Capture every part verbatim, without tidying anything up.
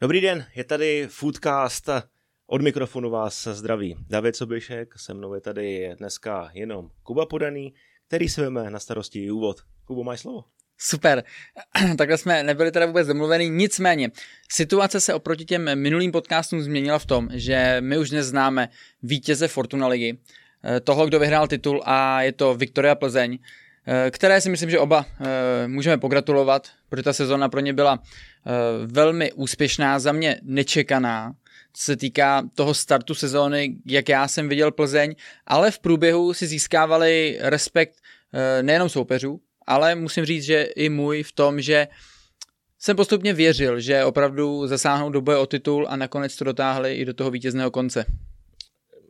Dobrý den, je tady Foodcast, od mikrofonu vás zdraví David Soběšek, se mnou je tady dneska jenom Kuba Podaný, který si veme na starosti úvod. Kubo, máš slovo. Super, takhle jsme nebyli teda vůbec domluvený, nicméně situace se oproti těm minulým podcastům změnila v tom, že my už dnes známe vítěze Fortuna Ligy, toho, kdo vyhrál titul, a je to Viktoria Plzeň, které si myslím, že oba můžeme pogratulovat, protože ta sezóna pro ně byla velmi úspěšná, za mě nečekaná, co se týká toho startu sezóny, jak já jsem viděl Plzeň, ale v průběhu si získávali respekt nejenom soupeřů, ale musím říct, že i můj v tom, že jsem postupně věřil, že opravdu zasáhnou do boje o titul a nakonec to dotáhli i do toho vítězného konce.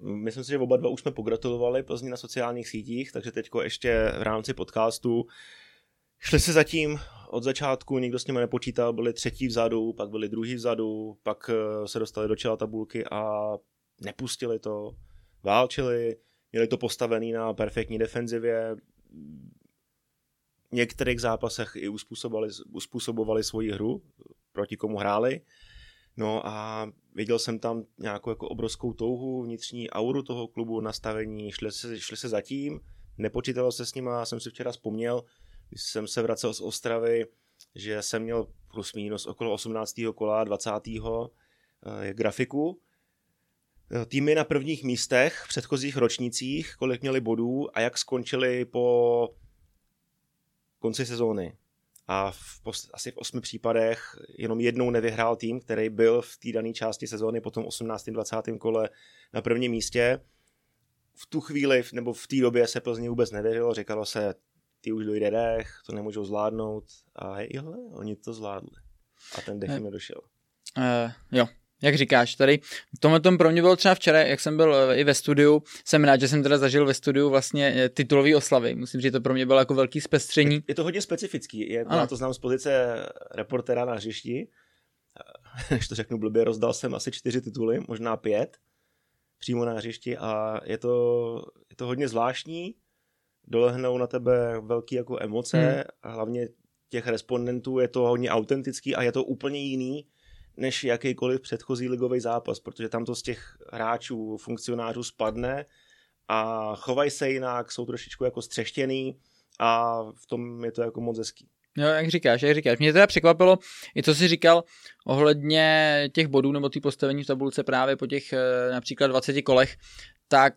Myslím si, že oba dva už jsme pogratulovali Plzni na sociálních sítích, takže teďko ještě v rámci podcastu. Šli se zatím od začátku, nikdo s nimi nepočítal, byli třetí vzadu, pak byli druhý vzadu, pak se dostali do čela tabulky a nepustili to, válčili, měli to postavený na perfektní defenzivě, v některých zápasech i uspůsobovali, uspůsobovali svoji hru, proti komu hráli. No a viděl jsem tam nějakou jako obrovskou touhu, vnitřní auru toho klubu, nastavení, šli se, šli se zatím, nepočítalo se s nimi, a jsem si včera vzpomněl, když jsem se vracel z Ostravy, že jsem měl plus minus okolo osmnáctého kola, dvacátého grafiku. Týmy na prvních místech v předchozích ročnících, kolik měli bodů a jak skončili po konci sezóny. A v post, asi v osmi případech jenom jednou nevyhrál tým, který byl v té dané části sezóny po tom osmnáctém dvacátém kole na prvním místě. V tu chvíli, nebo v té době se Plzni vůbec nevěřilo, říkalo se, ty už dojde dech, to nemůžou zvládnout, a hele, oni to zvládli a ten dech jim nedošel. Uh, jo, jak říkáš tady, tohle pro mě bylo třeba včera, jak jsem byl i ve studiu, jsem rád, že jsem teda zažil ve studiu vlastně titulové oslavy, musím říct, že to pro mě bylo jako velký zpestření. Je to hodně specifický, jak já to znám z pozice reportera na hřišti, než to řeknu blbě, rozdal jsem asi čtyři tituly, možná pět, přímo na hřišti, a je to, je to hodně zvláštní. Dolehnou na tebe velké jako emoce, hmm. a hlavně těch respondentů, je to hodně autentický a je to úplně jiný než jakýkoliv předchozí ligový zápas, protože tam to z těch hráčů, funkcionářů spadne a chovají se jinak, jsou trošičku jako střeštěný a v tom je to jako moc hezký. No, jak říkáš, jak říkáš. Mě teda překvapilo i co jsi říkal ohledně těch bodů nebo ty postavení v tabulce právě po těch například dvaceti kolech, tak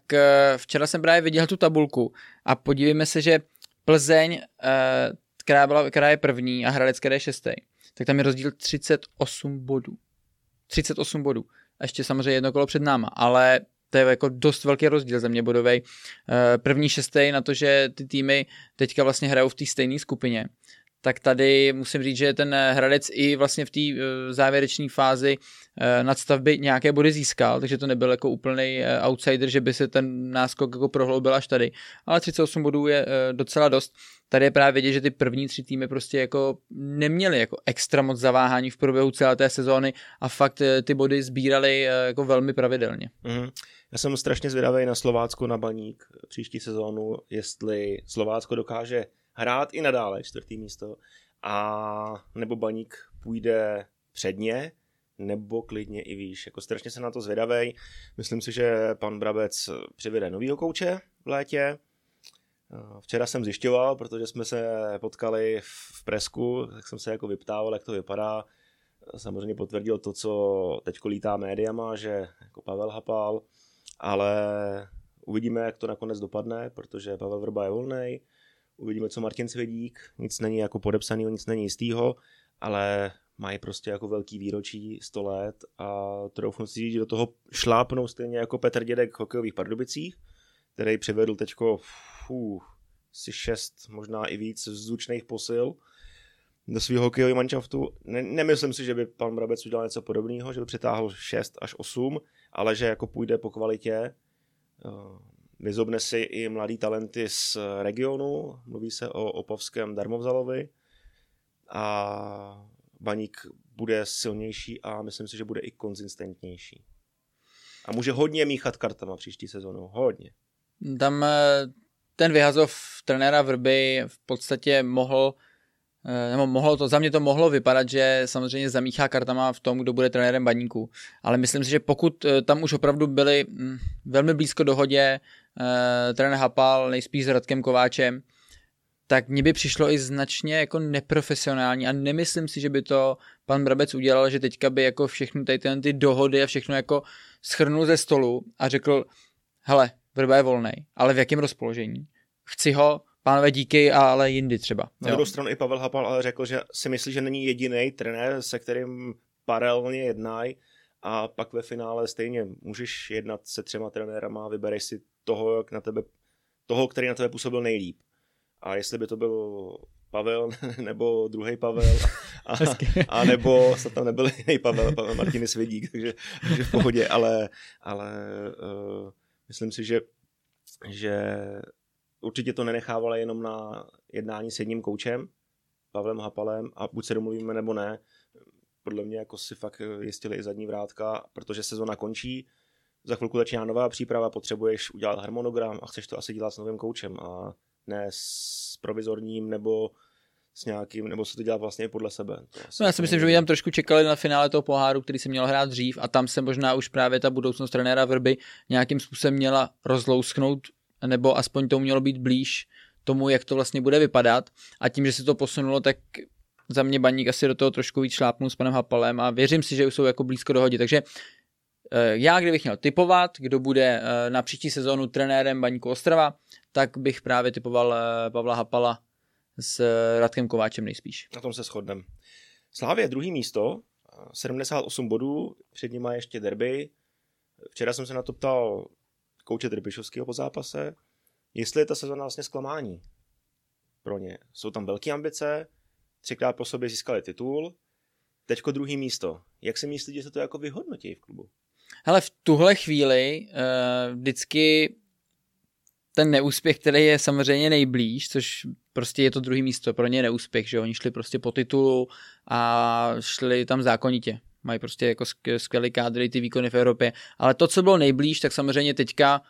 včera jsem právě viděl tu tabulku a podívejme se, že Plzeň, která, byla, která je první a Hradec, která je šestý, tak tam je rozdíl třicet osm bodů. třicet osm bodů. A ještě samozřejmě jedno kolo před náma, ale to je jako dost velký rozdíl za mě bodovej. První šestý na to, že ty týmy teďka vlastně hrajou v té stejné skupině. Tak tady musím říct, že ten Hradec i vlastně v té závěrečné fázi nadstavby nějaké body získal, takže to nebyl jako úplný outsider, že by se ten náskok jako prohloubil až tady. Ale třicet osm bodů je docela dost. Tady je právě vidět, že ty první tři týmy prostě jako neměly jako extra moc zaváhání v průběhu celé té sezóny a fakt ty body sbírali jako velmi pravidelně. Mm. Já jsem strašně zvědavý na Slovácko, na Baník příští sezónu, jestli Slovácko dokáže hrát i nadále čtvrtý místo, a nebo Baník půjde předně, nebo klidně i výš. Jako strašně se na to zvědavej. Myslím si, že pan Brabec přivede novýho kouče v létě. Včera jsem zjišťoval, protože jsme se potkali v Presku, tak jsem se jako vyptával, jak to vypadá. Samozřejmě potvrdil to, co teď lítá médiama, že jako Pavel Hapal, ale uvidíme, jak to nakonec dopadne, protože Pavel Vrba je volnej. Uvidíme, co Martin Svědík, nic není jako podepsaný, nic není jistýho, ale mají prostě jako velký výročí sto let a troufnu si říct, že do toho šlápnou stejně jako Petr Dědek v hokejových Pardubicích, který přivedl teďko fů, si šest, možná i víc vzdučných posil do svého hokejového manšaftu. Ne- nemyslím si, že by pan Brabec udělal něco podobného, že by přitáhl šest až osm, ale že jako půjde po kvalitě. Vyzobne si i mladý talenty z regionu, mluví se o opavském Darmovzalovi, a Baník bude silnější a myslím si, že bude i konzistentnější. A může hodně míchat kartama příští sezónu, hodně. Tam ten vyhazov trenéra Vrby v podstatě mohl nebo mohlo to, za mě to mohlo vypadat, že samozřejmě zamíchá kartama v tom, kdo bude trenérem Baníku. Ale myslím si, že pokud tam už opravdu byli velmi blízko dohodě trenér Hapal, nejspíš s Radkem Kováčem, tak mně by přišlo i značně jako neprofesionální a nemyslím si, že by to pan Brabec udělal, že teďka by jako všechny tady ty dohody a všechno jako schrnul ze stolu a řekl, hele, Vrba je volnej, ale v jakém rozpoložení? Chci ho, pánové díky, ale jindy třeba. Na druhou stranu i Pavel Hapal ale řekl, že si myslí, že není jediný trenér, se kterým paralelně jednají a pak ve finále stejně můžeš jednat se třema trenérama a vybereš si toho, jak na tebe, toho, který na tebe působil nejlíp. A jestli by to byl Pavel, nebo druhý Pavel, a, a nebo se tam nebyl jiný Pavel, Pavel Martin Svědík, takže, takže v pohodě, ale, ale uh, myslím si, že, že určitě to nenechávalo jenom na jednání s jedním koučem, Pavlem Hapalem, a buď se domluvíme, nebo ne. Podle mě jako si fakt jistili i zadní vrátka, protože sezona končí, za chvilku začíná nová příprava, potřebuješ udělat harmonogram a chceš to asi dělat s novým koučem a ne s provizorním nebo s nějakým, nebo se to dělá vlastně podle sebe. No já si myslím, že by tam trošku čekali na finále toho poháru, který se měl hrát dřív a tam se možná už právě ta budoucnost trenéra Vrby nějakým způsobem měla rozlousknout, nebo aspoň to mělo být blíž tomu, jak to vlastně bude vypadat. A tím, že se to posunulo, tak za mě Baník asi do toho trošku víc šlápnul s panem Hapalem a věřím si, že už jsou jako blízko dohodě. Takže já, kdybych měl tipovat, kdo bude na příští sezónu trenérem Baníku Ostrava, tak bych právě typoval Pavla Hapala s Radkem Kováčem nejspíš. Na tom se shodneme. Slávie druhý místo, sedmdesát osm bodů, před nima ještě derby. Včera jsem se na to ptal kouče Rybyšovského po zápase, jestli je ta sezóna vlastně zklamání pro ně. Jsou tam velké ambice, třikrát po sobě získali titul, teďko druhý místo. Jak si myslíte, že se to jako vyhodnotí v klubu? Hele, v tuhle chvíli uh, vždycky ten neúspěch, který je samozřejmě nejblíž, což prostě je to druhý místo, pro ně neúspěch, že oni šli prostě po titulu a šli tam zákonitě. Mají prostě jako skvělý kádry, ty výkony v Evropě, ale to, co bylo nejblíž, tak samozřejmě teďka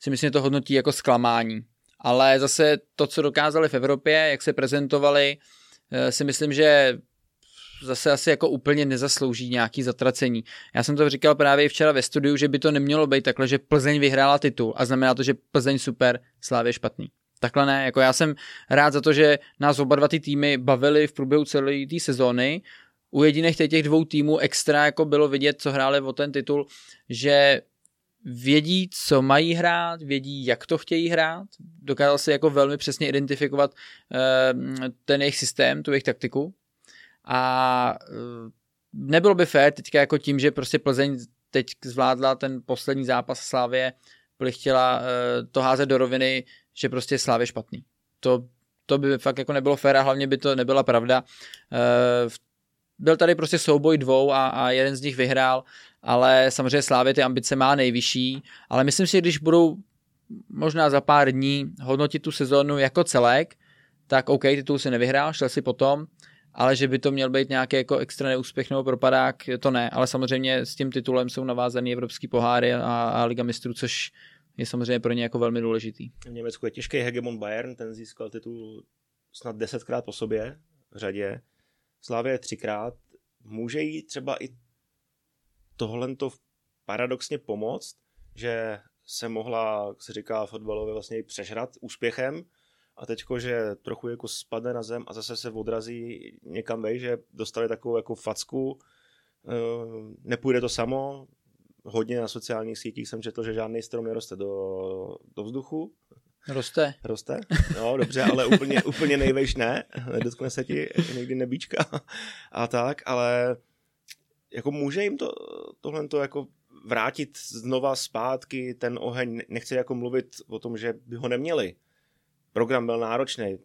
si myslím, že to hodnotí jako zklamání. Ale zase to, co dokázali v Evropě, jak se prezentovali, uh, si myslím, že zase asi jako úplně nezaslouží nějaký zatracení. Já jsem to říkal právě včera ve studiu, že by to nemělo být takhle, že Plzeň vyhrála titul a znamená to, že Plzeň super, Slávě špatný. Takhle ne, jako já jsem rád za to, že nás oba dva ty týmy bavily v průběhu celé té sezóny. U jediných těch dvou týmů extra jako bylo vidět, co hráli o ten titul, že vědí, co mají hrát, vědí, jak to chtějí hrát, dokázal se jako velmi přesně identifikovat ten jejich systém, tu jejich taktiku. A nebylo by fér teďka jako tím, že prostě Plzeň teď zvládla ten poslední zápas Slávie, chtěla to házet do roviny, že prostě Slávě špatný. To, to by fakt jako nebylo fér a hlavně by to nebyla pravda. Byl tady prostě souboj dvou a, a jeden z nich vyhrál, ale samozřejmě Slávě ty ambice má nejvyšší, ale myslím si, když budou možná za pár dní hodnotit tu sezonu jako celek, tak OK, titul si nevyhrál, šel si potom, ale že by to měl být nějaký jako extra neúspěch nebo propadák, to ne. Ale samozřejmě s tím titulem jsou navázaný evropský poháry a, a Liga mistrů, což je samozřejmě pro ně jako velmi důležitý. V Německu je těžký hegemon Bayern, ten získal titul snad desetkrát po sobě v řadě. Slavie třikrát. Může jí třeba i tohleto paradoxně pomoct, že se mohla, jak se říká fotbalově, vlastně přežrat úspěchem, a teďko, že trochu jako spadne na zem a zase se odrazí někam vej, že dostali takovou jako facku, nepůjde to samo, hodně na sociálních sítích jsem četl, že žádný strom neroste do, do vzduchu. Roste. Roste, no dobře, ale úplně, úplně nejvejš ne, nedotkne se ti někdy nebíčka a tak, ale jako může jim to, tohle to jako vrátit znova zpátky, ten oheň, nechci jako mluvit o tom, že by ho neměli. Program byl náročný.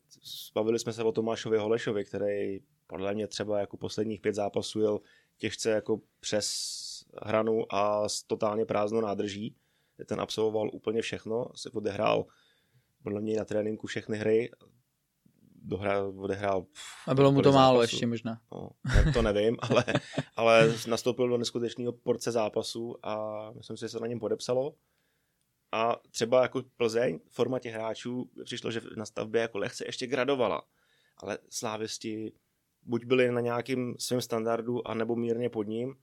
Bavili jsme se o Tomášovi Holešovi, který podle mě třeba jako posledních pět zápasů jel těžce jako přes hranu a totálně prázdno nádrží. Ten absolvoval úplně všechno, se odehrál podle mě na tréninku všechny hry, dohrál, odehrál... A bylo mu to málo zápasů. Ještě možná. No, to nevím, ale, ale nastoupil do neskutečného porce zápasů a myslím si, že se na něm podepsalo. A třeba jako Plzeň v formatě hráčů přišlo, že na stavbě jako lehce ještě gradovala. ale slávisti buď byli na nějakým svém standardu, anebo mírně pod ním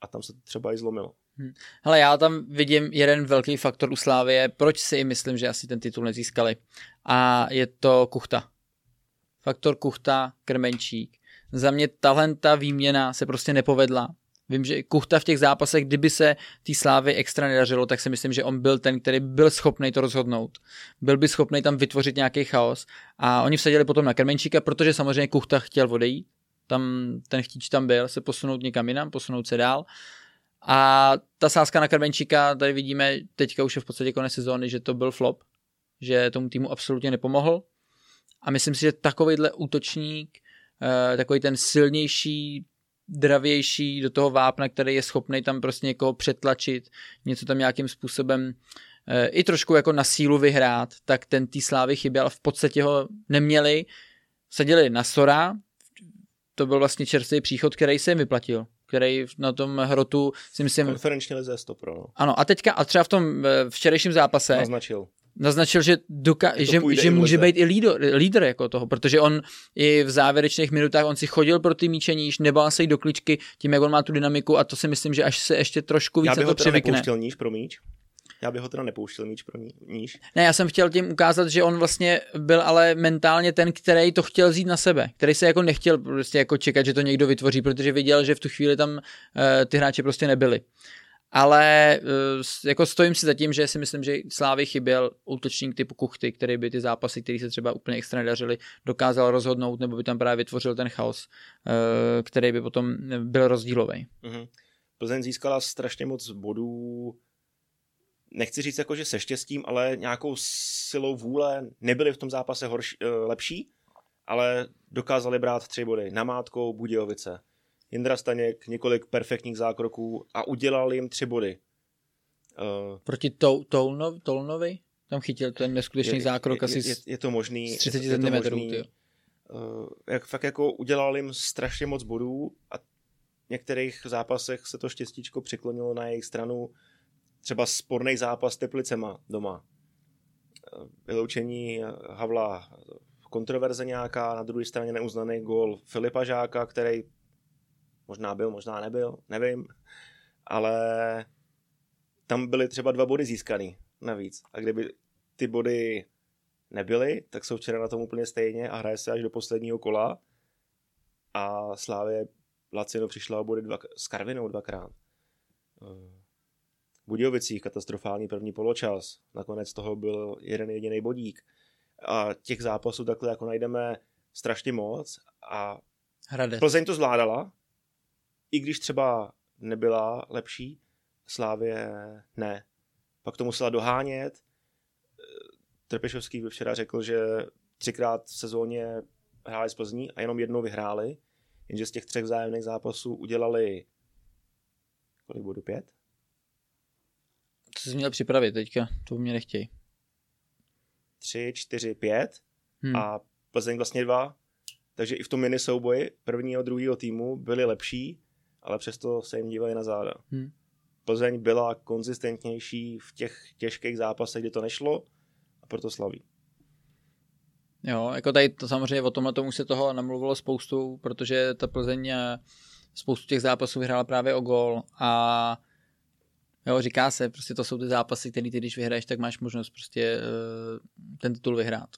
a tam se to třeba i zlomilo. Hmm. Hele, já tam vidím jeden velký faktor u Slávie, proč si myslím, že asi ten titul nezískali, a je to Kuchta. Faktor Kuchta, Krmenčík. Za mě tahle ta výměna se prostě nepovedla. Vím, že Kuchta v těch zápasech, kdyby se té Slávy extra nedařilo, tak si myslím, že on byl ten, který byl schopný to rozhodnout. Byl by schopný tam vytvořit nějaký chaos a oni vsadili potom na Krmenčíka, protože samozřejmě Kuchta chtěl odejít. Tam ten chtíč tam byl, se posunout někam jinam, posunout se dál. A ta sázka na Krmenčíka, tady vidíme teďka už je v podstatě konec sezóny, že to byl flop, že tomu týmu absolutně nepomohl. A myslím si, že takovejhle útočník, takový ten silnější, dravější do toho vápna, který je schopný tam prostě někoho přetlačit, něco tam nějakým způsobem i trošku jako na sílu vyhrát, tak ten tý Slávy chyběl, v podstatě ho neměli. Seděli na Sora, to byl vlastně čerstvý příchod, který se jim vyplatil, který na tom hrotu si myslím... Konferenčně lize sto pro. No. Ano, a teďka, a třeba v tom včerejším zápase... Naznačil. Naznačil, že, doka- že, že může být i lídr, lídr jako toho, protože on i v závěrečných minutách on si chodil pro ty míče níž, nebál se jít do kličky tím, jak on má tu dynamiku, a to si myslím, že až se ještě trošku více to přivykne. Já bych ho teda nepouštěl níž pro míč. Já bych ho teda nepouštěl míč pro níž. Ne, já jsem chtěl tím ukázat, že on vlastně byl ale mentálně ten, který to chtěl vzít na sebe, který se jako nechtěl prostě jako čekat, že to někdo vytvoří, protože viděl, že v tu chvíli tam uh, ty hráči prostě nebyli. Ale jako stojím si za tím, že si myslím, že Slávy chyběl útočník typu Kuchty, který by ty zápasy, které se třeba úplně extra nedařily, dokázal rozhodnout, nebo by tam právě vytvořil ten chaos, který by potom byl rozdílovej. Mm-hmm. Plzeň získala strašně moc bodů, nechci říct jako, že se štěstím, ale nějakou silou vůle, nebyli v tom zápase horší, lepší, ale dokázali brát tři body namátkou Budějovice. Jindra Staněk, několik perfektních zákroků a udělal jim tři body. Uh, Proti tou, toulno, Toulnovi? Tam chytil ten neskutečný je, zákrok je, asi je, je to možný, z třicet centimetrů. Uh, jak, fakt jako udělal jim strašně moc bodů a v některých zápasech se to štěstíčko přiklonilo na jejich stranu. Třeba sporný zápas s Teplicema doma. Vyloučení Havla, kontroverze nějaká, na druhé straně neuznaný gól Filipa Žáka, který možná byl, možná nebyl, nevím, ale tam byly třeba dva body získaný navíc a kdyby ty body nebyly, tak jsou včera na tom úplně stejně a hraje se až do posledního kola a Slávě Lacino přišla o body dva, s Karvinou dvakrát. V Budějovicích katastrofální první poločas, nakonec toho byl jeden jediný bodík a těch zápasů takhle jako najdeme strašně moc a Hradec. Plzeň to zvládala, i když třeba nebyla lepší, Slávě ne. Pak to musela dohánět. Trpišovský včera řekl, že třikrát v sezóně hráli z Plzní a jenom jednou vyhráli. Jenže z těch třech vzájemných zápasů udělali kolik bodů? Pět? Co jsi měl připravit teďka? To mě nechtějí. Tři, čtyři, pět hmm. a Plzeň vlastně dva. Takže i v tom mini souboji prvního a druhého týmu byli lepší, ale přesto se jim dívali na záda. Hmm. Plzeň byla konzistentnější v těch těžkých zápasech, kde to nešlo, a proto slaví. Jo, jako tady to samozřejmě o tomhle tomu se toho namluvilo spoustu, protože ta Plzeň spoustu těch zápasů vyhrála právě o gól a jo, říká se, prostě to jsou ty zápasy, které ty, když vyhraješ, tak máš možnost prostě ten titul vyhrát.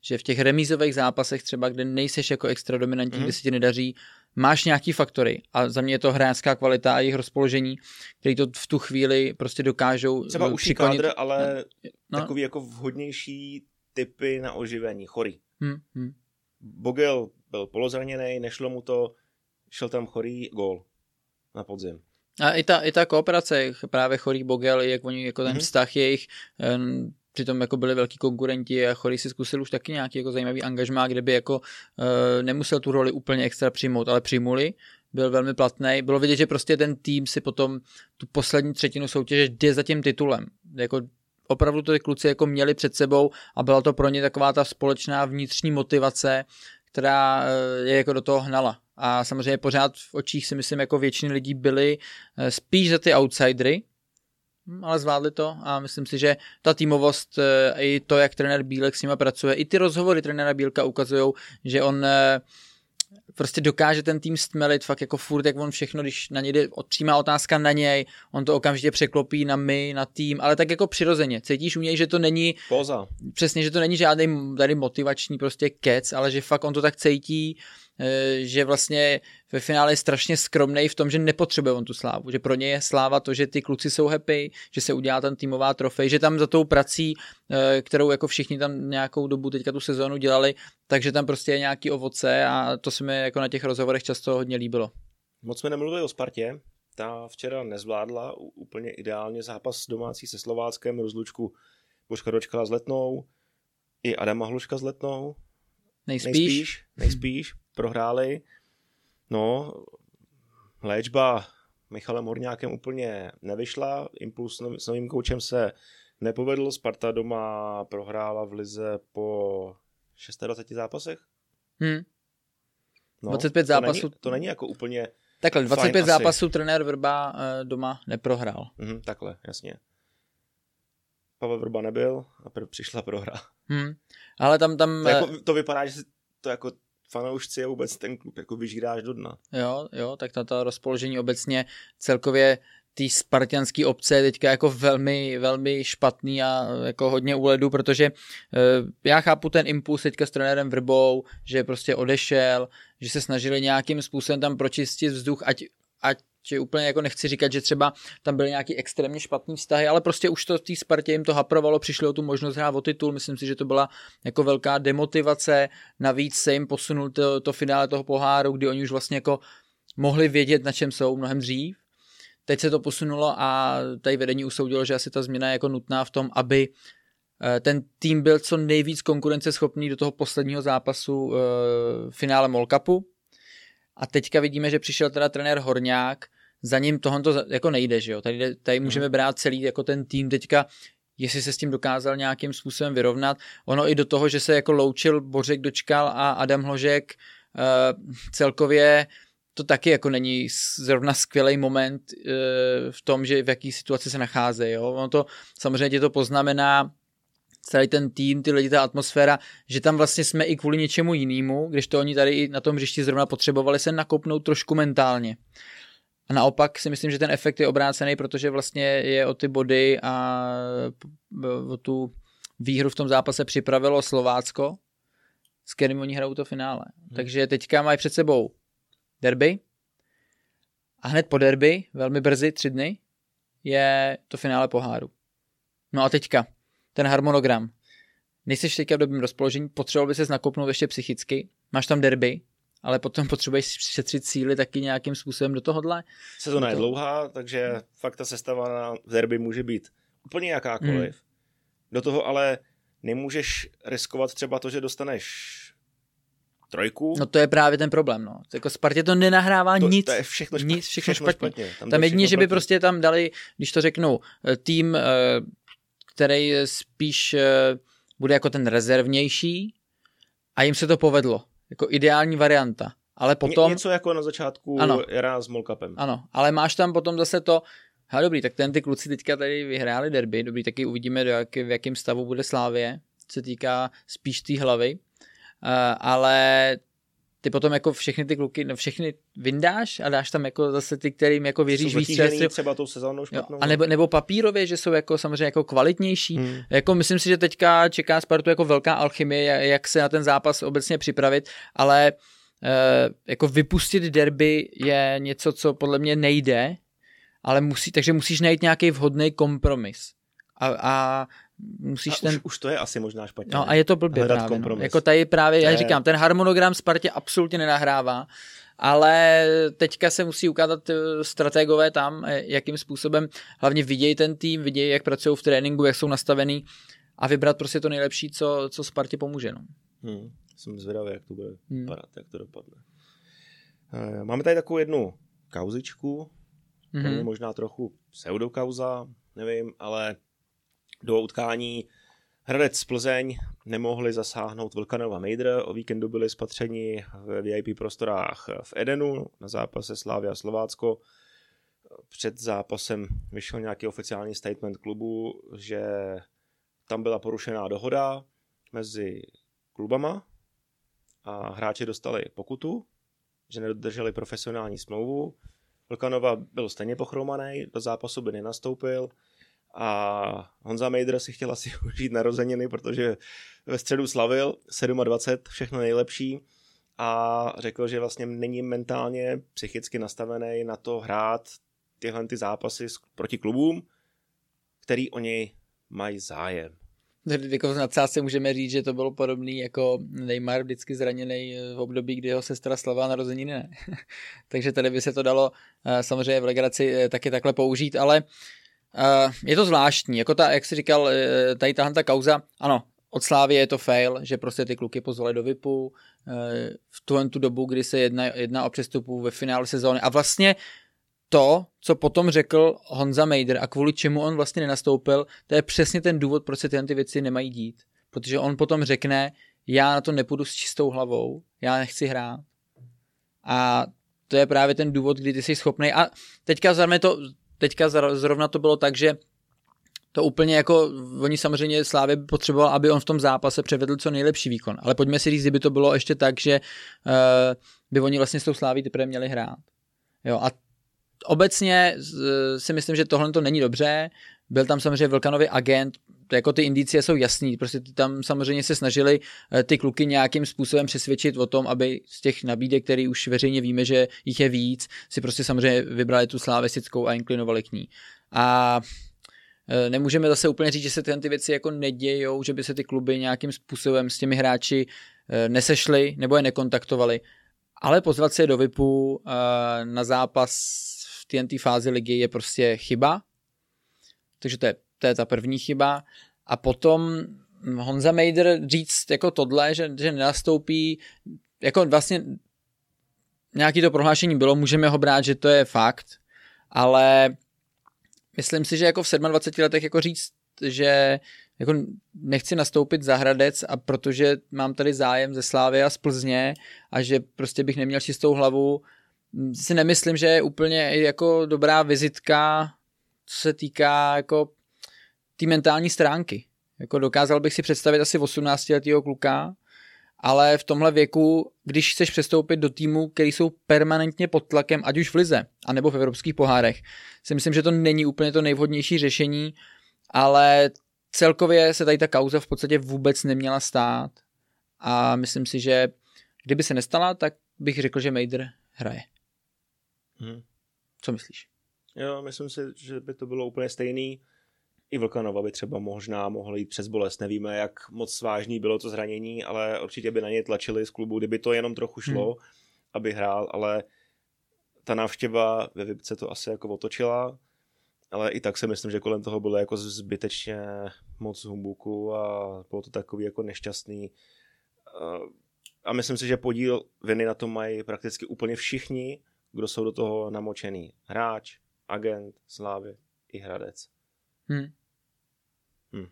Že v těch remízových zápasech třeba, kde nejseš jako extra dominantní, mm-hmm. kde se ti nedaří, máš nějaký faktory a za mě je to hráčská kvalita a jejich rozpoložení, který to v tu chvíli prostě dokážou třeba uší přikonit. Kádr, ale no. Takový jako vhodnější typy na oživení, chorý. Mm-hmm. Bogel byl polozraněný, nešlo mu to, šel tam chorý, gól na podzim. A i ta, i ta kooperace, právě chorý Bogel, jak oni, jako ten mm-hmm. vztah jejich, um, přitom jako byli velký konkurenti a Chorý si zkusil už taky nějaký jako zajímavý angažmá, kde by jako e, nemusel tu roli úplně extra přijmout, ale přijmuli, byl velmi platný. Bylo vidět, že prostě ten tým si potom tu poslední třetinu soutěže jde za tím titulem. Jako opravdu to ty kluci jako měli před sebou a byla to pro ně taková ta společná vnitřní motivace, která je jako do toho hnala. A samozřejmě pořád v očích si myslím, jako většiny lidí byli spíš za ty outsidery, ale zvládli to a myslím si, že ta týmovost i to, jak trenér Bílek s nima pracuje, i ty rozhovory trenéra Bílka ukazujou, že on prostě dokáže ten tým stmelit fakt jako furt, jak on všechno, když na něj jde přímá otázka na něj, on to okamžitě překlopí na my, na tým, ale tak jako přirozeně. Cítíš u něj, že to není poza. Přesně, že to není žádný tady motivační prostě kec, ale že fakt on to tak cítí, že vlastně ve finále je strašně skromnej v tom, že nepotřebuje on tu slávu, že pro něj je sláva to, že ty kluci jsou happy, že se udělá ten týmová trofej, že tam za tou prací, kterou jako všichni tam nějakou dobu teďka tu sezónu dělali, takže tam prostě je nějaký ovoce a to se mi jako na těch rozhovorech často hodně líbilo. Moc jsme nemluvili o Spartě, ta včera nezvládla úplně ideálně zápas domácí se Slováckem, rozlučku Voška Ročkala s Letnou i Adama Hložka s Letnou. Nejspíš. Nejspíš, nejspíš. Prohráli. No, léčba Michalem Horňákem úplně nevyšla, impuls s novým koučem se nepovedl, Sparta doma prohrála v lize po dvaceti šesti zápasech. Hmm. No, dvacet pět zápasů. To není, to není jako úplně takhle, dvacet pět zápasů trenér Vrba doma neprohrál. Mhm, takhle, jasně. Pavel Vrba nebyl a pr- přišla prohra. Hmm. Ale tam... tam... To, jako, to vypadá, že to jako fanoušci a vůbec ten klub jako vyžíráš do dna. Jo, jo, tak tato rozpoložení obecně celkově ty spartianský obce je teďka jako velmi, velmi špatný a jako hodně úledu, protože uh, já chápu ten impuls teďka s trenérem Vrbou, že prostě odešel, že se snažili nějakým způsobem tam pročistit vzduch, ať, ať že úplně jako nechci říkat, že třeba tam byly nějaký extrémně špatný vztahy, ale prostě už to v té Spartě jim to haprovalo, přišli o tu možnost hrát o titul, myslím si, že to byla jako velká demotivace, navíc se jim posunul to, to finále toho poháru, kdy oni už vlastně jako mohli vědět, na čem jsou mnohem dřív. Teď se to posunulo a tady vedení usoudilo, že asi ta změna je jako nutná v tom, aby ten tým byl co nejvíc konkurenceschopný do toho posledního zápasu e, finále Molcapu. A teďka vidíme, že přišel teda trenér Horňák, za ním tohoto jako nejde, že jo. Tady, tady můžeme brát celý jako ten tým teďka, jestli se s tím dokázal nějakým způsobem vyrovnat. Ono i do toho, že se jako loučil Bořek, Dočkal a Adam Hložek, uh, celkově to taky jako není zrovna skvělý moment uh, v tom, že v jaký situaci se nacházejí, jo. Ono to samozřejmě tě to poznamená, celý ten tým, ty lidi, ta atmosféra, že tam vlastně jsme i kvůli něčemu jinému, když to oni tady i na tom hřišti zrovna potřebovali se nakopnout trošku mentálně. A naopak si myslím, že ten efekt je obrácený, protože vlastně je o ty body a o tu výhru v tom zápase připravilo Slovácko, s kterým oni hrajou to finále. Hmm. Takže teďka mají před sebou derby a hned po derby, velmi brzy, tři dny, je to finále poháru. No a teďka ten harmonogram. Nejseš teďka v dobrém rozpoložení, potřeboval by ses nakopnout ještě psychicky, máš tam derby, ale potom potřebuješ šetřit síly taky nějakým způsobem do tohohle. Sezona je dlouhá, takže hmm. fakt ta sestava na derby může být úplně jakákoliv. Hmm. Do toho ale nemůžeš riskovat třeba to, že dostaneš trojku. No to je právě ten problém. No. Jako Spartě to nenahrává to, nic. To je všechno, špat, nic, všechno, všechno špatně. špatně. Tam, tam jedině, že by prostě tam dali, když to řeknu, tým, který spíš bude jako ten rezervnější a jim se to povedlo. Jako ideální varianta, ale potom... Ně, něco jako na začátku ano, era s Molcapem. Ano, ale máš tam potom zase to, hele dobrý, tak ten ty kluci teďka tady vyhráli derby, dobrý, taky uvidíme, do jak, v jakém stavu bude Slávie, se týká spíš té hlavy, uh, ale ty potom jako všechny ty kluky, no všechny vyndáš a dáš tam jako zase ty, kterým jako věříš víc. Jsou třeba tou sezónou špatnou. Jo, a nebo, nebo papírově, že jsou jako samozřejmě jako kvalitnější. Hmm. Jako myslím si, že teďka čeká Spartu jako velká alchymie, jak se na ten zápas obecně připravit, ale eh, jako vypustit derby je něco, co podle mě nejde, ale musí, takže musíš najít nějaký vhodný kompromis. A, a musíš a ten... už, už to je asi možná špatně. No a je to blbě právě. No. Jako tady právě, já říkám, ten harmonogram Spartě absolutně nenahrává, ale teďka se musí ukázat strategové tam, jakým způsobem hlavně vidějí ten tým, vidějí, jak pracují v tréninku, jak jsou nastavený a vybrat prostě to nejlepší, co, co Spartě pomůže. No. Hmm, jsem zvědavý, jak to bude vypadat, hmm. jak to dopadne. Máme tady takovou jednu kauzičku, hmm. možná trochu pseudokauza, nevím, ale do utkání Hradec Plzeň nemohli zasáhnout Vlkanova Mejdr. O víkendu byli spatřeni ve V I P prostorách v Edenu na zápase Slávia Slovácko. před zápasem vyšel nějaký oficiální statement klubu, že tam byla porušená dohoda mezi klubama a hráči dostali pokutu, že nedodrželi profesionální smlouvu. Vlkanova byl stejně pochromaný, do zápasu by nenastoupil a Honza Mejdr si chtěl asi užít narozeniny, protože ve středu slavil dvacet sedm, všechno nejlepší a řekl, že vlastně není mentálně, psychicky nastavený na to hrát tyhle ty zápasy proti klubům, který oni mají zájem. Jako v nadsázce můžeme říct, že to bylo podobné jako Neymar vždycky zraněný v období, kdy jeho sestra slavila narozeniny, ne. Takže tady by se to dalo samozřejmě v legraci taky takhle použít, ale je to zvláštní. Jako ta, jak jsi říkal, tady tahle ta kauza, ano, od Slávie je to fail, že prostě ty kluky pozvali do VIPu v tuhle tu dobu, kdy se jedná, jedná o přestupu ve finále sezóny a vlastně to, co potom řekl Honza Mejdr a kvůli čemu on vlastně nenastoupil, to je přesně ten důvod, proč se tyhle ty věci nemají dít. Protože on potom řekne, já na to nepůjdu s čistou hlavou, já nechci hrát. A to je právě ten důvod, kdy ty jsi schopnej. A teďka, to, teďka zrovna to bylo tak, že to úplně jako, oni samozřejmě Slávě potřeboval, aby on v tom zápase předvedl co nejlepší výkon. Ale pojďme si říct, kdyby to bylo ještě tak, že uh, by oni vlastně s tou Sláví teprve měli hrát. Jo, a obecně si myslím, že tohle to není dobře. Byl tam samozřejmě Vlkanový agent, jako ty indicie jsou jasný, prostě tam samozřejmě se snažili ty kluky nějakým způsobem přesvědčit o tom, aby z těch nabídek, který už veřejně víme, že jich je víc, si prostě samozřejmě vybrali tu slávesickou a inklinovali k ní. A nemůžeme zase úplně říct, že se tyhle ty věci jako nedějou, že by se ty kluby nějakým způsobem s těmi hráči nesešly nebo je nekontaktovali. Ale pozvat se do VIPu na zápas v té fázi ligy je prostě chyba. Takže to je, to je ta první chyba. A potom Honza Mejdr říct jako tohle, že, že nenastoupí, jako vlastně nějaké to prohlášení bylo, můžeme ho brát, že to je fakt, ale myslím si, že jako v dvaceti sedmi letech jako říct, že jako nechci nastoupit za Hradec a protože mám tady zájem ze Slávy a z Plzně a že prostě bych neměl čistou hlavu, si nemyslím, že je úplně jako dobrá vizitka, co se týká jako té mentální stránky. Jako dokázal bych si představit asi osmnáctiletého kluka, ale v tomhle věku, když chceš přestoupit do týmu, který jsou permanentně pod tlakem, ať už v lize, anebo v evropských pohárech, si myslím, že to není úplně to nejvhodnější řešení, ale celkově se tady ta kauza v podstatě vůbec neměla stát a myslím si, že kdyby se nestala, tak bych řekl, že Mejdr hraje. Hmm. Co myslíš? Jo, myslím si, že by to bylo úplně stejný. I Vlkanova by třeba možná mohl jít přes bolest. Nevíme, jak moc vážný bylo to zranění, ale určitě by na něj tlačili z klubu, kdyby to jenom trochu šlo, hmm. aby hrál, ale ta návštěva ve Vipce to asi jako otočila. Ale i tak si myslím, že kolem toho bylo jako zbytečně moc humbuku a bylo to takový jako nešťastný. A myslím si, že podíl viny na tom mají prakticky úplně všichni, kdo jsou do toho namočený. Hráč, agent, Slávy i Hradec. Hmm. Hmm.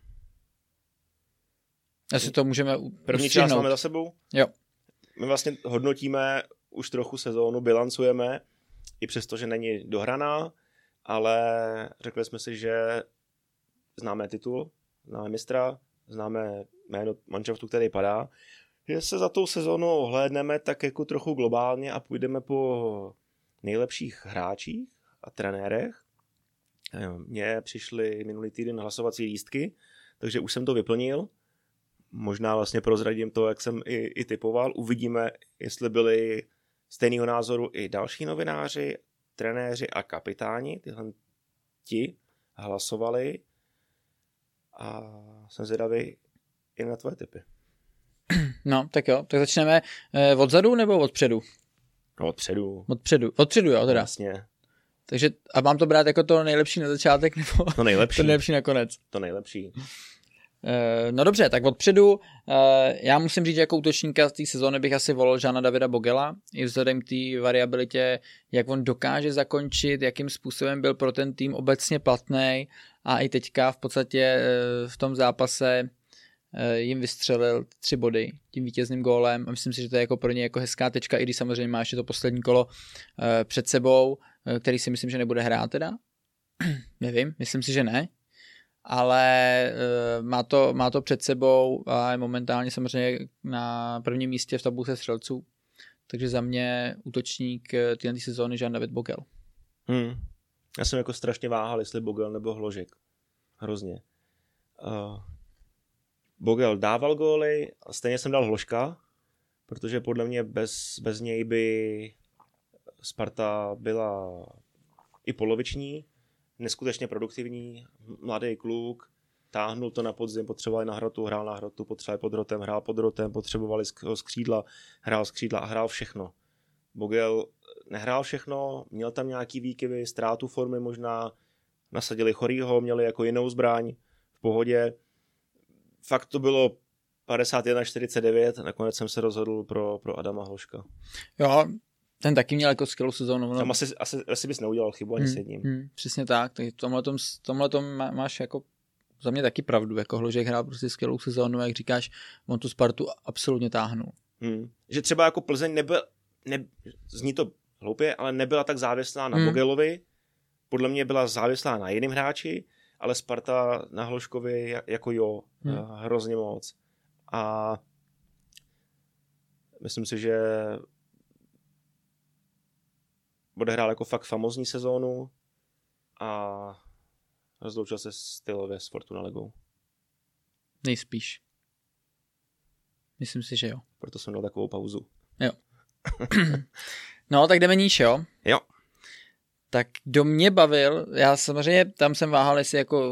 Asi to můžeme První část máme za sebou. Jo. My vlastně hodnotíme už trochu sezónu, bilancujeme, i přesto, že není dohraná, ale řekli jsme si, že známe titul, známe mistra, známe jméno manšaftu, který padá, že se za tou sezónou ohlédneme tak jako trochu globálně a půjdeme po nejlepších hráčích a trenérech. Mně přišly minulý týden hlasovací lístky, takže už jsem to vyplnil. Možná vlastně prozradím to, jak jsem i, i typoval. Uvidíme, jestli byli stejného názoru i další novináři, trenéři a kapitáni, tyhle ti hlasovali a jsem zvědavý i na tvoje tipy. No, tak jo, tak začneme eh, odzadu nebo odpředu? No, odpředu. Odpředu, odpředu jo, teda. Jasně. Takže, a mám to brát jako to nejlepší na začátek, nebo to nejlepší, to nejlepší na konec? To nejlepší. Eh, no dobře, tak odpředu, eh, já musím říct, že jako útočníka z té sezóny bych asi volil Jana Davida Bogela, i vzhledem k té variabilitě, jak on dokáže zakončit, jakým způsobem byl pro ten tým obecně platný a i teďka v podstatě eh, v tom zápase jim vystřelil tři body tím vítězným gólem a myslím si, že to je jako pro ně jako hezká tečka, i když samozřejmě má ještě to poslední kolo před sebou. který si myslím, že nebude hrát teda. Nevím, myslím si, že ne. Ale uh, má, to, má to před sebou a je momentálně samozřejmě na prvním místě v tabulce střelců. Takže za mě útočník této sezóny Jan David Bogle. Hmm. Já jsem jako strašně váhal, jestli Bogle nebo Hložek. Hrozně. Uh, Bogle dával góly, stejně jsem dal Hložka, protože podle mě bez, bez něj by Sparta byla i poloviční, neskutečně produktivní, mladý kluk, táhnul to na podzim, potřebovali na hrotu, hrál na hrotu, potřebovali pod hrotem, hrál pod hrotem, potřebovali z křídla, hrál z křídla a hrál všechno. Bogle nehrál všechno, měl tam nějaký výkyvy, ztrátu formy možná, nasadili Chorýho, měli jako jinou zbraň, v pohodě. Fakt to bylo padesát jedna čtyřicet devět, nakonec jsem se rozhodl pro, pro Adama Hložka. Jo, ten taky měl jako skvělou sezónu. No. Tam asi, asi, asi bys neudělal chybu ani hmm, s jedním. Hmm, přesně tak, takže v tomhletom má, máš jako za mě taky pravdu, jako Hložek hrál prostě skvělou sezónu, jak říkáš, on tu Spartu absolutně táhnul. Hmm. Že třeba jako Plzeň nebyl, ne, zní to hloupě, ale nebyla tak závislá na hmm. Bogleovi, podle mě byla závislá na jiném hráči, ale Sparta na Hložkovi jako jo, hmm. hrozně moc. A myslím si, že odehrál jako fakt famózní sezónu a rozloučil se stylově s Fortuna Ligou. Nejspíš. Myslím si, že jo. Proto jsem dal takovou pauzu. Jo. No, tak jdeme níž, jo? Jo. Tak kdo mě bavil, já samozřejmě tam jsem váhal, jestli jako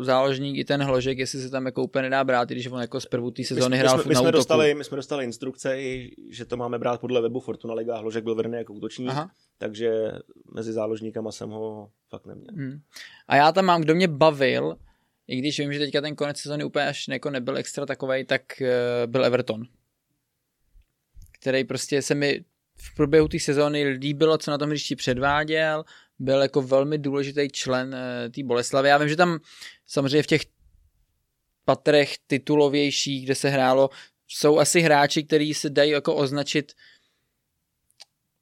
záložník i ten Hložek, jestli se tam jako úplně nedá brát, i když on jako z první té sezóny hrál na útoku. Dostali, my jsme dostali instrukce, že to máme brát podle webu Fortuna Liga, Hložek byl vedený jako útočník. Aha. Takže mezi záložníkama jsem ho fakt neměl. Hmm. A já tam mám, kdo mě bavil, i když vím, že teďka ten konec sezóny úplně až jako nebyl extra takovej, tak byl Everton, který prostě se mi v průběhu té sezóny líbilo, co na tom hřišti předváděl, byl jako velmi důležitý člen té Boleslavy. Já vím, že tam samozřejmě v těch patrech titulovějších, kde se hrálo, jsou asi hráči, kteří se dají jako označit,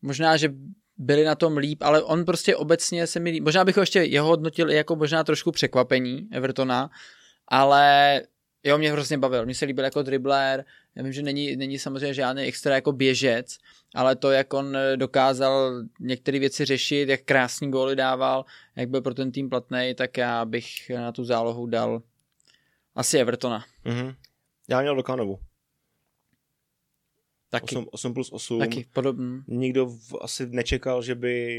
možná, že byli na tom líp, ale on prostě obecně se mi líbí. Možná bych ho ještě jeho hodnotil i jako možná trošku překvapení Evertona, ale jo, mě hrozně bavil. Mně se líbil jako dribler. Já vím, že není, není samozřejmě žádný extra jako běžec, ale to, jak on dokázal některé věci řešit, jak krásný góly dával, jak byl pro ten tým platnej, tak já bych na tu zálohu dal asi Evertona. Mm-hmm. Já měl Vlkanovu. Taky. osm plus osm. Taky, podobně. Nikdo v, asi nečekal, že by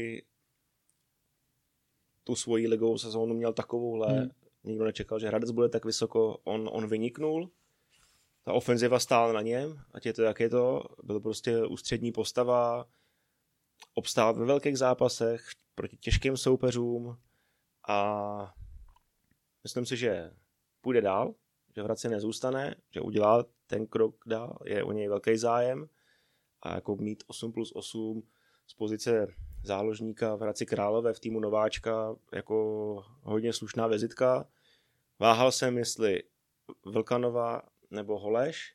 tu svoji ligovou sezónu měl takovouhle. Hmm. Nikdo nečekal, že Hradec bude tak vysoko. On, on vyniknul. Ta ofenziva stála na něm, ať je to jak je to. Byl prostě ústřední postava. Obstál ve velkých zápasech proti těžkým soupeřům. A myslím si, že půjde dál, že v Hradci nezůstane, že udělá ten krok dál, je o něj velký zájem. A jako mít osm plus osm z pozice záložníka v Hradci Králové v týmu nováčka jako hodně slušná vizitka. Váhal jsem, jestli Vlkanova nebo Holeš,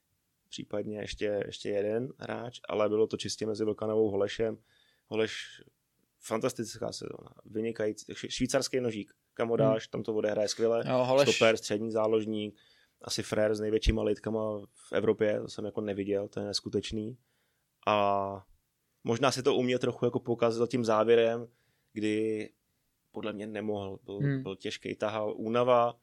případně ještě, ještě jeden hráč, ale bylo to čistě mezi Vlkanovou a Holešem. Holeš, fantastická sezóna, vynikající, švýcarský nožík, kam ho dáš, hmm. tam to odehraje skvěle, no, stoper, střední záložník, asi frér s největšíma litkama v Evropě, to jsem jako neviděl, to je neskutečný. A možná si to u mě trochu jako poukázal tím závěrem, kdy podle mě nemohl, byl, hmm. byl těžký, tahal únava.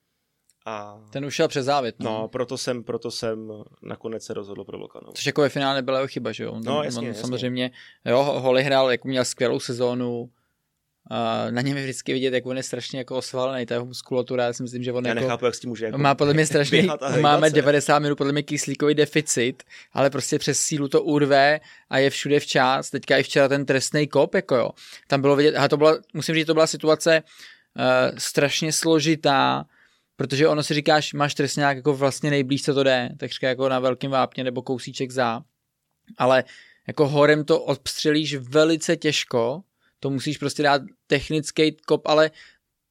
A ten už šel přes závět. No, no proto, jsem, proto jsem nakonec se rozhodl pro Vlkanovu. Což jako ve finále nebyla jeho chyba, že jo? On, no, jasně, on samozřejmě, jo, Holi hrál, jako měl skvělou sezónu. A na něm je vždycky vidět, jak on je strašně jako osvalený, ta jeho muskulatura, já si myslím, že on já jako... nechápu, jak s tím může jako má podle mě strašný, máme devadesát minut, podle mě kyslíkový deficit, ale prostě přes sílu to urve a je všude včas. Teďka i včera ten trestný kop, jako jo. Tam bylo vidět, a to byla, musím říct, to byla situace uh, strašně složitá, protože ono si říkáš, máš trestňák jako vlastně nejblíž, co to jde, takřka jako na velkém vápně nebo kousíček za, ale jako horem to obstřelíš velice těžko, to musíš prostě dát technický kop, ale